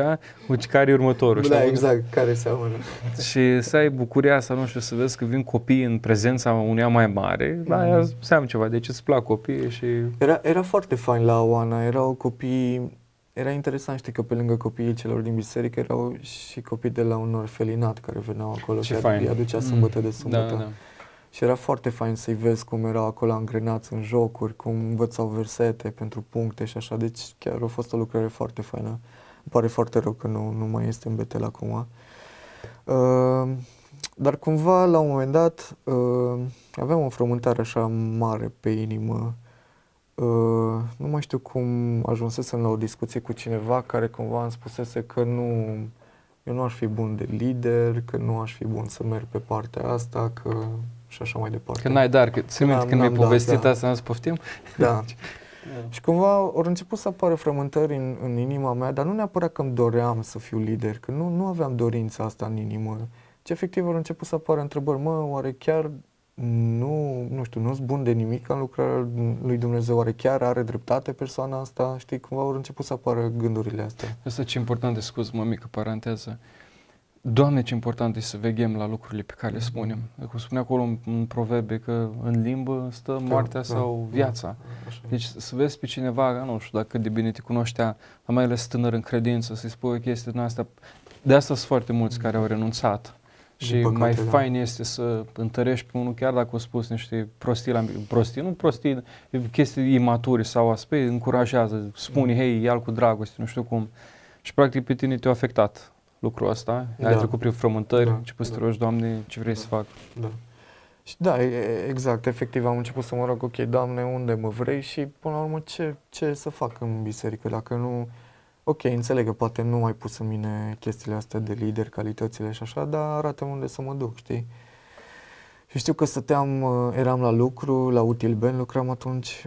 uite care e următorul. Da, știi? Exact, care seamănă. Și să ai bucuria asta, nu știu, să vezi că vin copii în prezența uneia mai mare, mm-hmm. Da, seamănă ceva, deci îți plac copiii și... Era, era foarte fain la Oana, erau copii, era interesant, știi, că pe lângă copiii celor din biserică erau și copii de la un orfelinat care veneau acolo și îi aducea sâmbătă mm. de sâmbătă. Da, da. Și era foarte fain să-i vezi cum erau acolo angrenați în jocuri, cum învățau versete pentru puncte și așa, deci chiar a fost o lucrare foarte faină. Îmi pare foarte rău că nu, nu mai este în Betel acum. Uh, dar cumva, la un moment dat, uh, aveam o frământare așa mare pe inimă. Uh, nu mai știu cum ajunsesem la o discuție cu cineva care cumva îmi spusese că nu... Eu nu aș fi bun de lider, că nu aș fi bun să merg pe partea asta, că... și așa mai departe. Că n-ai dar, că ți-mi minte când mi-ai povestit da, asta, da. N-ați poftim? Da. Și cumva au început să apară frământări în, în inima mea, dar nu neapărat că îmi doream să fiu lider, că nu, nu aveam dorința asta în inimă, ci efectiv au început să apară întrebări, mă, oare chiar nu, nu știu, nu-s bun de nimic în lucrarea lui Dumnezeu, oare chiar are dreptate persoana asta? Știi, cumva au început să apară gândurile astea. Asta ce important de scuz, mă, mică paranteză. Doamne, ce important e să veghem la lucrurile pe care le spunem. Cum spune acolo în proverbe că în limbă stă moartea da, sau da, viața. Da, deci să vezi pe cineva, nu știu, dacă de bine te cunoștea, dar mai ales tânăr în credință, să-i spui o chestie din asta. De asta sunt foarte mulți care au renunțat. Și păcate, mai da. Fain este să întărești pe unul, chiar dacă au spus niște prostii, la, prostii nu prostii, chestii imaturi sau aspect, încurajează, spune, hei, ia-l cu dragoste, nu știu cum. Și practic pe tine te-a afectat lucrul ăsta, da. Ai trecut prin frământări, da, început da, să te rogi, Doamne, ce vrei da, să fac. Da. Și da, exact, efectiv am început să mă rog, ok, Doamne, unde mă vrei și până la urmă ce, ce să fac în biserică, dacă nu, ok, înțeleg că poate nu ai pus în mine chestiile astea de lider, calitățile și așa, dar arată-mi unde să mă duc, știi? Și știu că stăteam, eram la lucru, la Utilben lucram atunci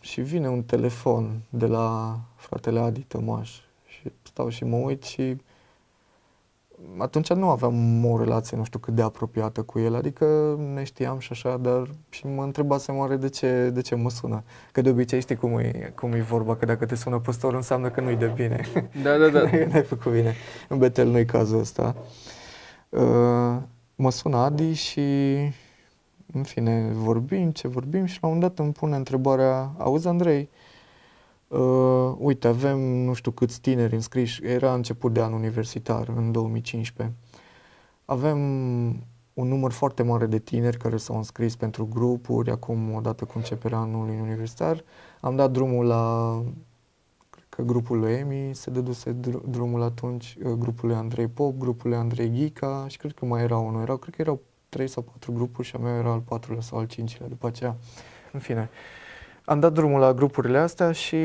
și vine un telefon de la fratele Adi Tămaș și stau și mă uit și atunci nu aveam o relație, nu știu cât de apropiată cu el, adică ne știam și așa, dar și mă întrebasem oare de ce, de ce mă sună. Că de obicei știi cum e, cum e vorba, că dacă te sună păstor înseamnă că nu-i de bine. Da, da, da. N-ai făcut bine. În Betel nu-i cazul ăsta. Uh, mă sună Adi și, în fine, vorbim ce vorbim și la un dat îmi pune întrebarea, auzi Andrei, Uh, uite, avem nu știu câți tineri înscriși, era început de an universitar, în două mii cincisprezece. Avem un număr foarte mare de tineri care s-au înscris pentru grupuri, acum odată cu începerea anului universitar. Am dat drumul la, cred că grupul lui Emi se dăduse drumul atunci, grupul lui Andrei Pop, grupul lui Andrei Ghica și cred că mai erau unul, erau, cred că erau trei sau patru grupuri și a mea era al patrulea sau al cincilea după aceea, în fine. Am dat drumul la grupurile astea și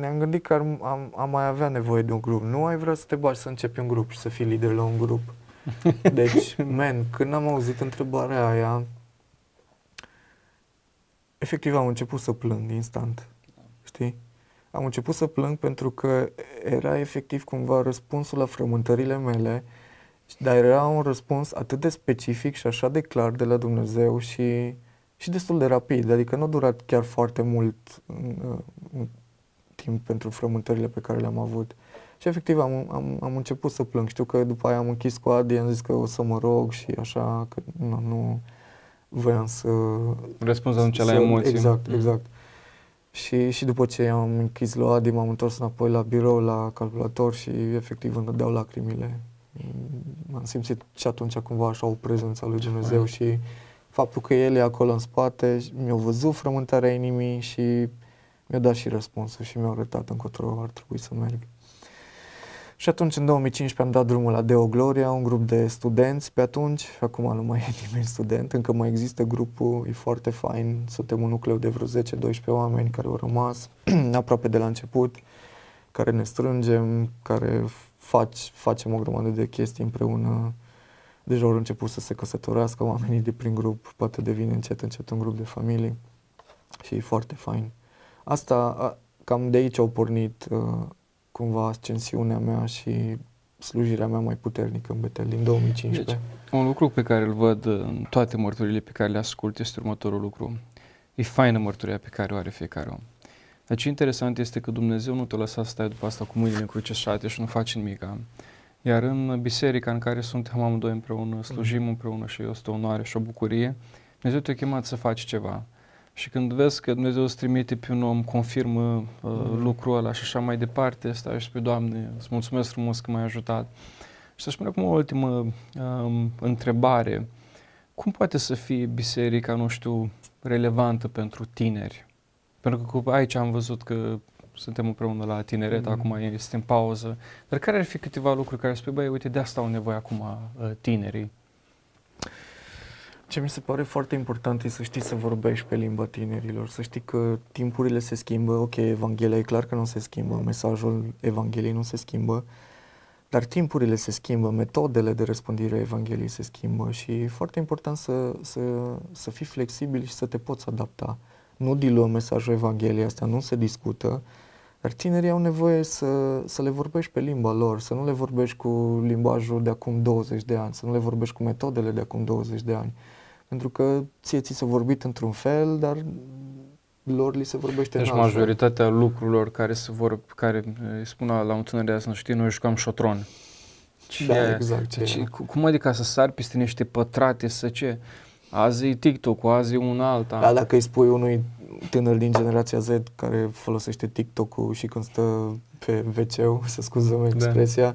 ne-am gândit că am, am, am mai avea nevoie de un grup. Nu ai vrea să te bagi să începi un grup și să fii lider la un grup. Deci, man, când am auzit întrebarea aia, efectiv am început să plâng instant, știi? Am început să plâng pentru că era efectiv cumva răspunsul la frământările mele, dar era un răspuns atât de specific și așa de clar de la Dumnezeu și... și destul de rapid, adică nu a durat chiar foarte mult uh, timp pentru frământările pe care le-am avut. Și efectiv am, am, am început să plâng. Știu că după aia am închis cu Adi, am zis că o să mă rog și așa, că nu, nu voiam să... Răspuns atunci la emoții. Exact, exact. Mm-hmm. Și, și după ce am închis la Adi, m-am întors înapoi la birou, la calculator și efectiv îmi dădeau lacrimile. M-am simțit și atunci cumva așa o prezență a lui Dumnezeu și... faptul că el e acolo în spate, mi-a văzut frământarea inimii și mi-a dat și răspunsul și mi-a arătat încotro ar trebui să merg. Și atunci, în două mii cincisprezece, am dat drumul la Deo Gloria, un grup de studenți pe atunci, acum nu mai e nimeni student, încă mai există grupul, e foarte fain, suntem un nucleu de vreo zece doisprezece oameni care au rămas aproape de la început, care ne strângem, care faci, facem o grămadă de chestii împreună. Deja au început să se căsătorească oamenii de prin grup, poate devine încet, încet un grup de familie și e foarte fain. Asta, a, cam de aici au pornit uh, cumva ascensiunea mea și slujirea mea mai puternică în Betel din două mii cincisprezece. Deci, un lucru pe care îl văd în toate mărturile pe care le ascult este următorul lucru. E faină mărturia pe care o are fiecare om. Dar ce interesant este că Dumnezeu nu te lăsa să stai după asta cu mâinile încrucișate și nu faci nimica. Iar în biserica în care suntem amândoi împreună, slujim împreună și este o onoare și o bucurie, Dumnezeu te-a chemat să faci ceva. Și când vezi că Dumnezeu îți trimite pe un om, confirmă uh, lucrul ăla și așa mai departe, stai și spui, Doamne, îți mulțumesc frumos că m-ai ajutat. Și să-și pun acum o ultimă uh, întrebare. Cum poate să fie biserica, nu știu, relevantă pentru tineri? Pentru că aici am văzut că suntem împreună la tineret, mm. acum este în pauză, dar care ar fi câteva lucruri care spui, băi, uite, de asta au nevoie acum tinerii? Ce mi se pare foarte important e să știi să vorbești pe limba tinerilor, să știi că timpurile se schimbă, ok, Evanghelia e clar că nu se schimbă, mesajul Evangheliei nu se schimbă, dar timpurile se schimbă, metodele de răspândire a Evangheliei se schimbă și e foarte important să, să, să fii flexibil și să te poți adapta. Nu diluăm mesajul Evangheliei, asta nu se discută, dar tinerii au nevoie să, să le vorbești pe limba lor, să nu le vorbești cu limbajul de acum douăzeci de ani, să nu le vorbești cu metodele de acum douăzeci de ani. Pentru că ție ți s-a vorbit într-un fel, dar lor li se vorbește în altfel. Deci majoritatea lucrurilor care se vor, care spunea la un tânăr de azi, nu știi, noi jucam șotron. Ce, da, exact. Ce, ce, cum adică să sari peste niște pătrate, să ce... Azi e TikTok-ul, azi e un alta. Da, dacă îi spui unui tânăr din generația Z care folosește TikTok-ul și când stă pe ve ce-ul, să scuzăm expresia, da.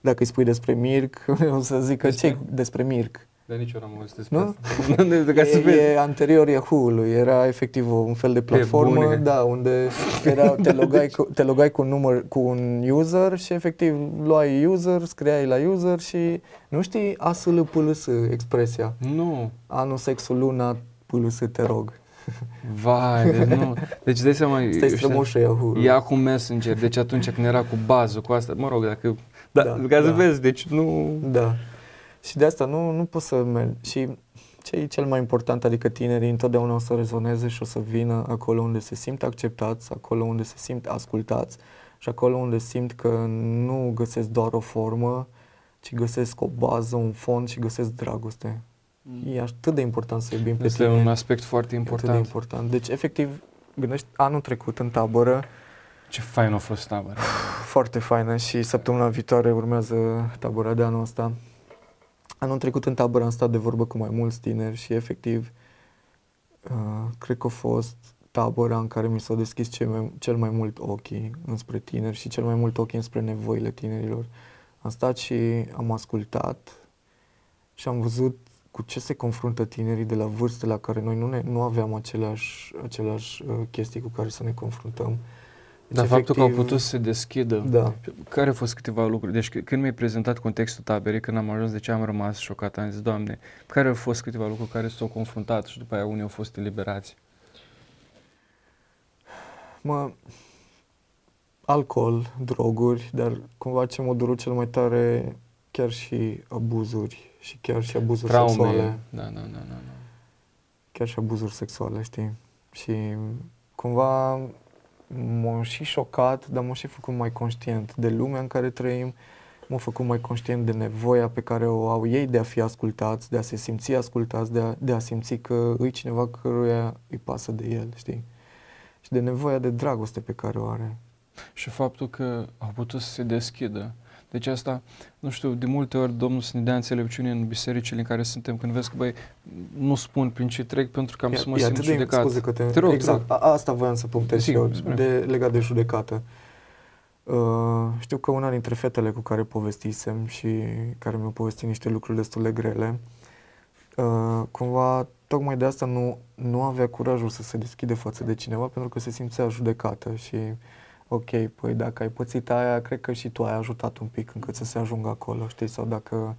Dacă îi spui despre Mirc, o să zică ce despre Mirc. Dar nici eu n-am auzit despre asta. Nu? E, e anterior Yahoo-ului, era efectiv un fel de platformă, da, unde era, te, logai cu, te logai cu un număr, cu un user și efectiv luai user, scriai la user și nu știi A S L P L S expresia. Nu. Anul, sexul, luna, P L S, te rog. Vai, deci nu. Deci dai seama, stai strămoșul Yahoo. E acum Messenger, deci atunci când era cu bază, cu asta, mă rog, dacă da, da, ca să da. Vezi, deci nu... Da. Și de asta nu, nu poți să mergi. Și ce e cel mai important, adică tinerii întotdeauna o să rezoneze și o să vină acolo unde se simt acceptați, acolo unde se simt ascultați și acolo unde simt că nu găsesc doar o formă, ci găsesc o bază, un fond și găsesc dragoste. E atât de important să iubim pe este tine. Este un aspect foarte important. Atât de important. Deci, efectiv, gândești, anul trecut în tabără. Ce fain a fost tabăra. Foarte faină și săptămâna viitoare urmează tabăra de anul ăsta. Anul trecut în tabără am stat de vorbă cu mai mulți tineri și efectiv uh, cred că a fost tabăra în care mi s-au deschis cel mai, cel mai mult ochii înspre tineri și cel mai mult ochii înspre nevoile tinerilor. Am stat și am ascultat și am văzut cu ce se confruntă tinerii de la vârste la care noi nu, ne, nu aveam aceleași, aceleași uh, chestii cu care să ne confruntăm. Deci dar efectiv, faptul că au putut să se deschidă, da. Care au fost câteva lucruri? Deci când mi-ai prezentat contextul taberei, când am ajuns, de ce am rămas șocat, am zis, Doamne, care au fost câteva lucruri care s-au confruntat și după aia unii au fost eliberați? Mă, alcool, droguri, dar cumva ce m-a durut cel mai tare, chiar și abuzuri și chiar și abuzuri Traume. sexuale. Da, da, da, da, da. Chiar și abuzuri sexuale, știi? Și cumva... m-am și șocat, dar m-am și făcut mai conștient de lumea în care trăim, m-am făcut mai conștient de nevoia pe care o au ei de a fi ascultați, de a se simți ascultați, de a, de a simți că îi cineva căruia îi pasă de el, știi? Și de nevoia de dragoste pe care o are. Și faptul că au putut să se deschidă. Deci asta, nu știu, de multe ori Domnul să ne dea înțelepciune în bisericile în care suntem, când vezi că, băi, nu spun prin ce trec pentru că am e, să mă e, simt judecat. Scuze că te, te rog, exact, te rog. A, asta voiam să punctez și eu, de, legat de judecată. Uh, știu că una dintre fetele cu care povestisem și care mi-au povestit niște lucruri destul de grele, uh, cumva tocmai de asta nu, nu avea curajul să se deschide față de cineva pentru că se simțea judecată și... ok, păi dacă ai pățit aia, cred că și tu ai ajutat un pic încât să se ajungă acolo, știi? Sau dacă...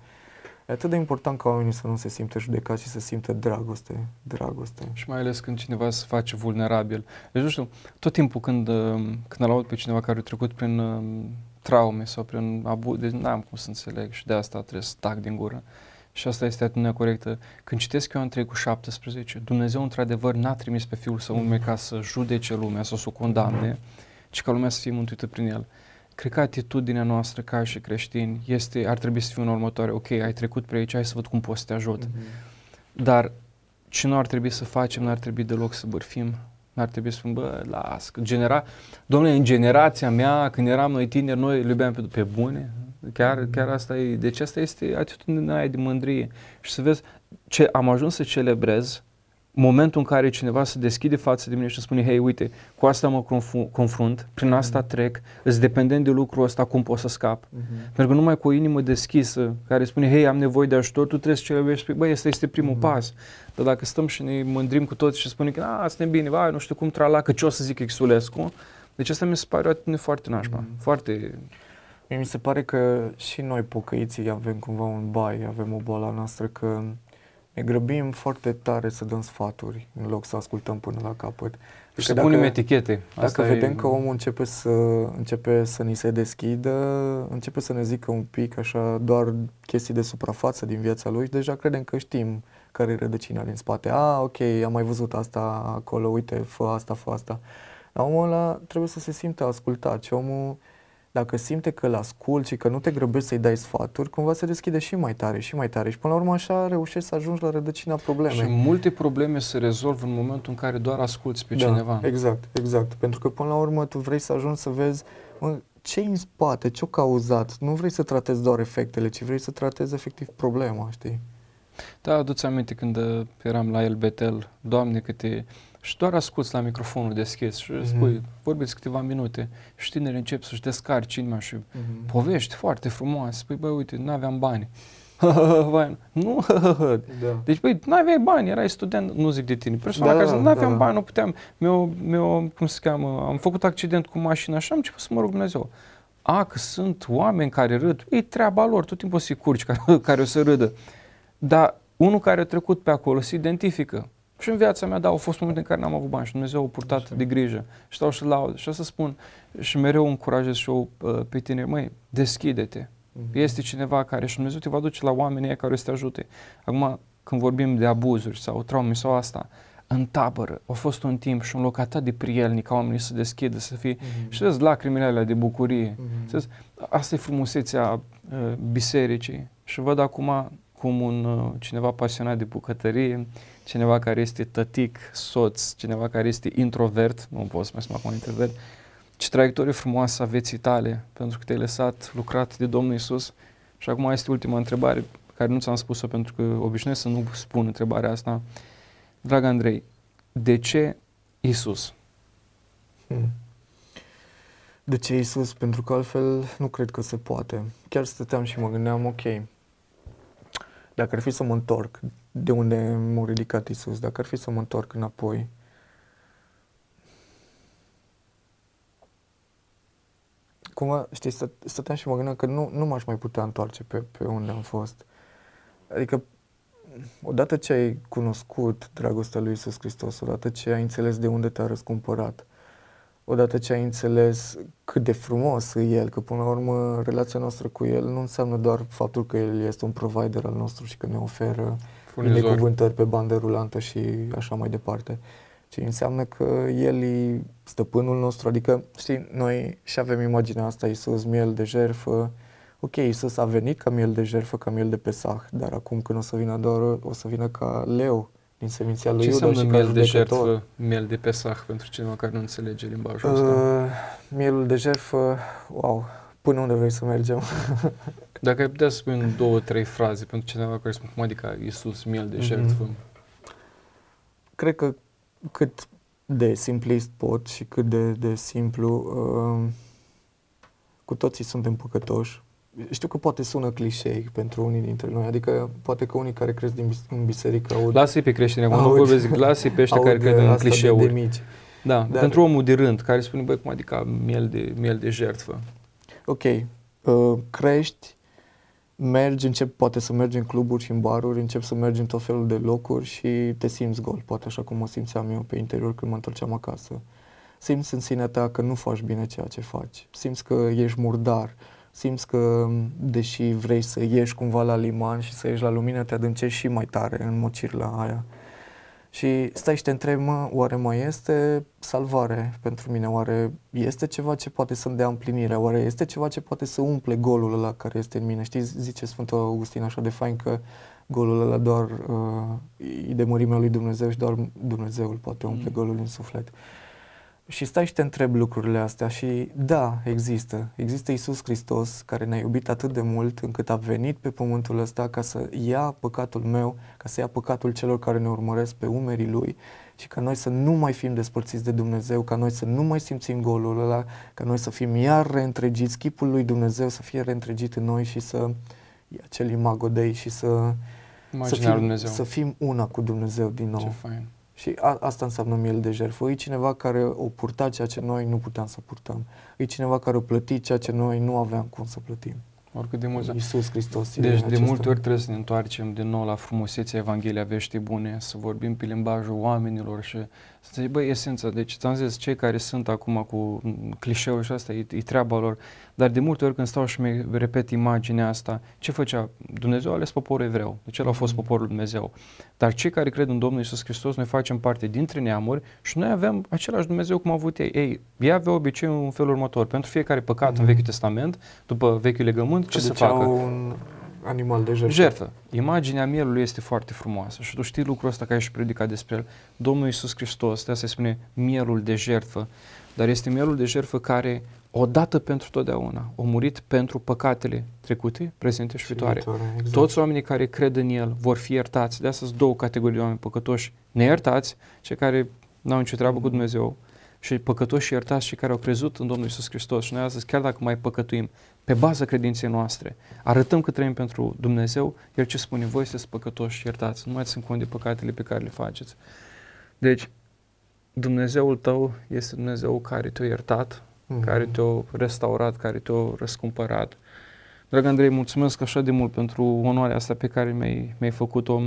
E atât de important ca oamenii să nu se simtă judecați și să simtă dragoste, dragoste. Și mai ales când cineva se face vulnerabil. Deci, nu știu, tot timpul când, când aud pe cineva care a trecut prin traume sau prin abuz, deci n-am cum să înțeleg și de asta trebuie să tac din gură. Și asta este atitudinea corectă. Când citesc eu Andrei cu șaptesprezece, Dumnezeu într-adevăr n-a trimis pe Fiul Său mm-hmm. ca să judece lumea sau să o condamne, mm-hmm. ci ca lumea să fie mântuită prin el. Cred că atitudinea noastră ca și creștini este, ar trebui să fie una următoare. Ok, ai trecut pe aici, hai să văd cum poți să te ajut. Mm-hmm. Dar ce nu ar trebui să facem, n-ar trebui deloc să bârfim, n-ar trebui să spun, bă, las, genera... Dom'le, în generația mea, când eram noi tineri, noi îl iubeam pe, pe bune. Chiar, chiar asta e, deci asta este atitudinea aia de mândrie. Și să vezi, ce, am ajuns să celebrez momentul în care cineva se deschide față de mine și spune, hei, uite, cu asta mă confu- confrunt, prin asta mm-hmm. trec, îți dependent de lucrul ăsta, cum pot să scap. Mm-hmm. Pentru că numai cu o inimă deschisă, care spune, hei, am nevoie de ajutor, tu trebuie să celebrești, băi, ăsta este primul mm-hmm. pas. Dar dacă stăm și ne mândrim cu toți și spunem că, a, suntem bine, vai, nu știu cum trala, că ce o să zic Xulescu, deci asta mi se pare o atitudine foarte nașpa, mm-hmm. foarte... Mi se pare că și noi pocăiții avem cumva un bai, avem o boală noastră că... ne grăbim foarte tare să dăm sfaturi în loc să ascultăm până la capăt. Deci să punem etichete. Asta dacă e... vedem că omul începe să, începe să ni se deschidă, începe să ne zică un pic așa doar chestii de suprafață din viața lui și deja credem că știm care e rădăcina din spate. A, ok, am mai văzut asta acolo, uite, fă asta, fă asta. Dar omul ăla trebuie să se simtă ascultat și omul, dacă simte că îl ascult și că nu te grăbești să-i dai sfaturi, cumva se deschide și mai tare și mai tare și până la urmă așa reușești să ajungi la rădăcina problemei. Și multe probleme se rezolvă în momentul în care doar asculți pe da, cineva. Exact, exact. Pentru că până la urmă tu vrei să ajungi să vezi ce-i în spate, ce-o cauzat. Nu vrei să tratezi doar efectele, ci vrei să tratezi efectiv problema, știi? Da, adu-ți aminte când eram la El Betel, Doamne câte... și doar asculți la microfonul deschis și mm-hmm. spui, vorbiți câteva minute și tinerii încep să-și descarci inima și mm-hmm. povești foarte frumoase. Spui, băi, uite, n-aveam bani. Nu, da. Deci, băi, nu aveai bani, erai student, nu zic de tine, persoana da, care zic, nu aveam da. bani, nu puteam, mi-o, mi-o, cum se cheamă, am făcut accident cu mașina și am început să mă rog Dumnezeu. A, că sunt oameni care râd, e treaba lor, tot timpul să-i curci care, care o să râdă, dar unul care a trecut pe acolo se identifică. Și în viața mea, da, au fost momente în care n-am avut bani și Dumnezeu a purtat așa de grijă. Și stau și laud și să spun și mereu încurajez și eu pe tine, măi, deschide-te. Uh-huh. Este cineva care și Dumnezeu te va duce la oamenii care o să te ajute. Acum, când vorbim de abuzuri sau traume sau asta, în tabără a fost un timp și un loc atât de prielnic ca oamenii să deschidă, să fie, uh-huh. și vezi lacrimile alea de bucurie. Uh-huh. Vezi, asta e frumusețea uh, bisericii. Și văd acum cum un cineva pasionat de bucătărie, cineva care este tătic, soț, cineva care este introvert, nu pot să mă spun acum introvert, ce traiectorie frumoasă a vieții tale, pentru că te-ai lăsat lucrat de Domnul Isus. Și acum este ultima întrebare, care nu ți-am spus-o pentru că obișnuiesc să nu spun întrebarea asta. Drag Andrei, de ce Isus? Hmm. De ce Isus? Pentru că altfel nu cred că se poate. Chiar stăteam și mă gândeam, ok, dacă ar fi să mă întorc, de unde m-a ridicat Iisus, dacă ar fi să mă întorc înapoi, cumva, știi, stă, stăteam și mă gândeam că nu, nu m-aș mai putea întoarce pe, pe unde am fost. Adică, odată ce ai cunoscut dragostea lui Iisus Hristos, odată ce ai înțeles de unde te-a răscumpărat, odată ce ai înțeles cât de frumos e El, că până la urmă relația noastră cu El nu înseamnă doar faptul că El este un provider al nostru și că ne oferă binecuvântări pe bandă rulantă și așa mai departe, ci înseamnă că El e stăpânul nostru, adică, știi, noi și avem imaginea asta, Iisus, miel de jertfă, ok, Iisus a venit ca miel de jertfă, ca miel de Pesah, dar acum când o să vină doar, o să vină ca leu din seminția lui Iuda și miel de jertfă, miel de Pesah, pentru cineva care nu înțelege limbajul ăsta? Uh, mielul de jertfă, wow, până unde vrei să mergem? Dacă ai putea să spui în două, trei fraze pentru cineva care spune, cum adică Iisus, miel de jertfă? Mm-hmm. Cred că cât de simplist pot și cât de, de simplu, uh, cu toții suntem păcătoși. Știu că poate sună clișei pentru unii dintre noi, adică poate că unii care cresc din în biserică aud... Lasă-i pe creștini, acum nu vorbesc, lasă-i pe ăștia care cred în clișeuri. De, de mici. Da, dar, pentru omul de rând, care spune, băi, cum adică miel de, miel de jertfă? Ok, uh, crești, mergi, începi, poate să mergi în cluburi și în baruri, începi să mergi în tot felul de locuri și te simți gol, poate așa cum mă simțeam eu pe interior când mă întorceam acasă. Simți în sinea ta că nu faci bine ceea ce faci, simți că ești murdar, simți că, deși vrei să ieși cumva la liman și să ieși la lumină, te adâncești și mai tare în mocirla aia. Și stai și te întrebi, mă, oare mai este salvare pentru mine? Oare este ceva ce poate să-mi dea împlinire? Oare este ceva ce poate să umple golul ăla care este în mine? Știi, zice Sfântul Augustin așa de fain că golul ăla doar uh, e de mărimea lui Dumnezeu și doar Dumnezeul poate umple mm. golul din suflet. Și stai și te întrebi lucrurile astea și da, există. Există Iisus Hristos care ne-a iubit atât de mult încât a venit pe pământul ăsta ca să ia păcatul meu, ca să ia păcatul celor care ne urmăresc pe umerii Lui și ca noi să nu mai fim despărțiți de Dumnezeu, ca noi să nu mai simțim golul ăla, ca noi să fim iar reîntregiți, chipul lui Dumnezeu să fie reîntregit în noi și să ia acel imago Dei și să, să, fim, să fim una cu Dumnezeu din nou. Ce fain. Și a, asta înseamnă miel de jertfă. E cineva care o purta ceea ce noi nu puteam să purtăm. E cineva care o plăti ceea ce noi nu aveam cum să plătim. Oricât de mult. Iisus Hristos. Deci de multe ori trebuie să ne întoarcem din nou la frumusețea Evangheliei Veștii Bune, să vorbim pe limbajul oamenilor și să zici, băi, esența. Deci ți-am zis, cei care sunt acum cu clișeul și asta, e, e treaba lor. Dar de multe ori când stau și mi repet imaginea asta, ce făcea? Dumnezeu a ales poporul evreu. Deci el a fost poporul Dumnezeu. Dar cei care cred în Domnul Iisus Hristos, noi facem parte dintre neamuri și noi avem același Dumnezeu cum a avut ei. Ei, ei aveau obiceiul în felul următor. Pentru fiecare păcat mm-hmm. în Vechiul Testament, după Vechiul Legământ, că ce se facă? Un animal de jertfă. Jertfă. Imaginea mielului este foarte frumoasă și tu știi lucrul ăsta, că ai și predicat despre el. Domnul Iisus Hristos, de asta se spune mielul de jertfă, dar este mielul de jertfă care odată pentru totdeauna a murit pentru păcatele trecute, prezente și, și viitoare. viitoare exact. Toți oamenii care cred în el vor fi iertați. De asta sunt două categorii de oameni păcătoși neiertați, cei care n-au nicio treabă mm. cu Dumnezeu, și păcătoși și iertați, cei care au crezut în Domnul Iisus Hristos. Și noi astăzi, chiar dacă mai păcătuim, pe baza credinței noastre, arătăm că trăim pentru Dumnezeu, El ce spune, voi sunteți păcătoși și iertați, nu mai țin cont de păcatele pe care le faceți. Deci, Dumnezeul tău este Dumnezeu care te-a iertat, mm-hmm. care te-a restaurat, care te-a răscumpărat. Drag Andrei, mulțumesc așa de mult pentru onoarea asta pe care mi-ai, mi-ai făcut-o.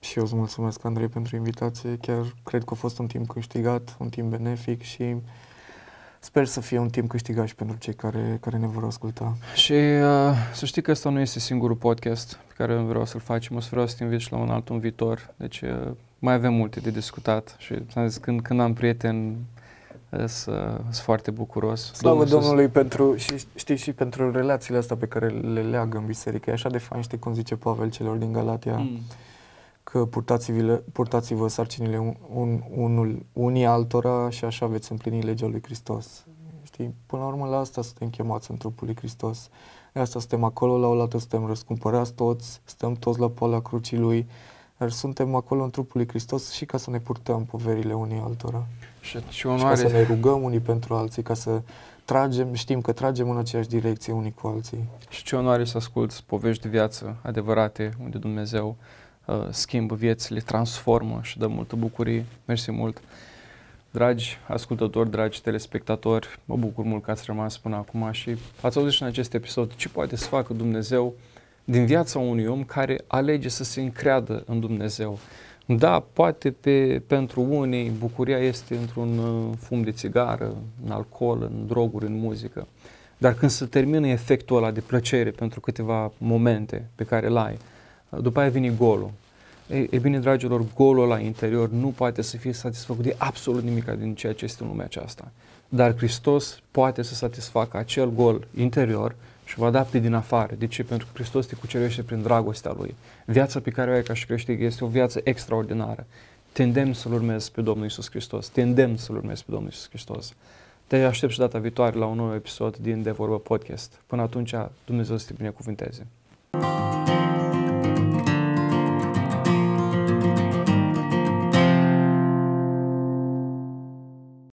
Și eu îți mulțumesc, Andrei, pentru invitație. Chiar cred că a fost un timp câștigat, un timp benefic și sper să fie un timp câștigat și pentru cei care, care ne vor asculta. Și uh, să știi că ăsta nu este singurul podcast pe care vreau să-l facem. O să vreau să te invit și la un altul în viitor. Deci uh, mai avem multe de discutat și am zis, când, când am prieteni, sunt foarte bucuros. Slavă Domnul Domnului pentru, și, știi, și pentru relațiile astea pe care le leagă în biserică. E așa de fain, știi cum zice Pavel celor din Galatia, mm. că purtați-vă, purtați-vă sarcinile un, un, unul, unii altora și așa veți împlini legea lui Hristos. Știi, până la urmă la asta suntem chemați în trupul lui Hristos. De asta suntem acolo, la oaltă suntem răscumpărați toți, stăm toți la poala crucii lui, dar suntem acolo în trupul lui Hristos și ca să ne purtăm poverile unii altora. Și, și, și ca să ne rugăm unii pentru alții, ca să tragem, știm că tragem în aceeași direcție unii cu alții. Și ce onoare să asculți povești de viață adevărate, unde Dumnezeu uh, schimbă viețile, transformă și dă multă bucurie. Mersi mult! Dragi ascultători, dragi telespectatori, mă bucur mult că ați rămas până acum și ați auzit și în acest episod ce poate să facă Dumnezeu din viața unui om care alege să se încreadă în Dumnezeu. Da, poate pe, pentru unii bucuria este într-un fum de țigară, în alcool, în droguri, în muzică. Dar când se termină efectul ăla de plăcere pentru câteva momente pe care l-ai, după aia vine golul. E, e bine, dragilor, golul ăla interior nu poate să fie satisfăcut de absolut nimic din ceea ce este în lumea aceasta. Dar Hristos poate să satisfacă acel gol interior și vă adapte din afară. De ce? Pentru că Hristos te cucerește prin dragostea Lui. Viața pe care o ai ca și creștin este o viață extraordinară. Te îndemn să-L urmezi pe Domnul Isus Hristos. Te îndemn să-L urmezi pe Domnul Isus Hristos. Te aștept și data viitoare la un nou episod din De Vorbă Podcast. Până atunci, Dumnezeu să te binecuvânteze.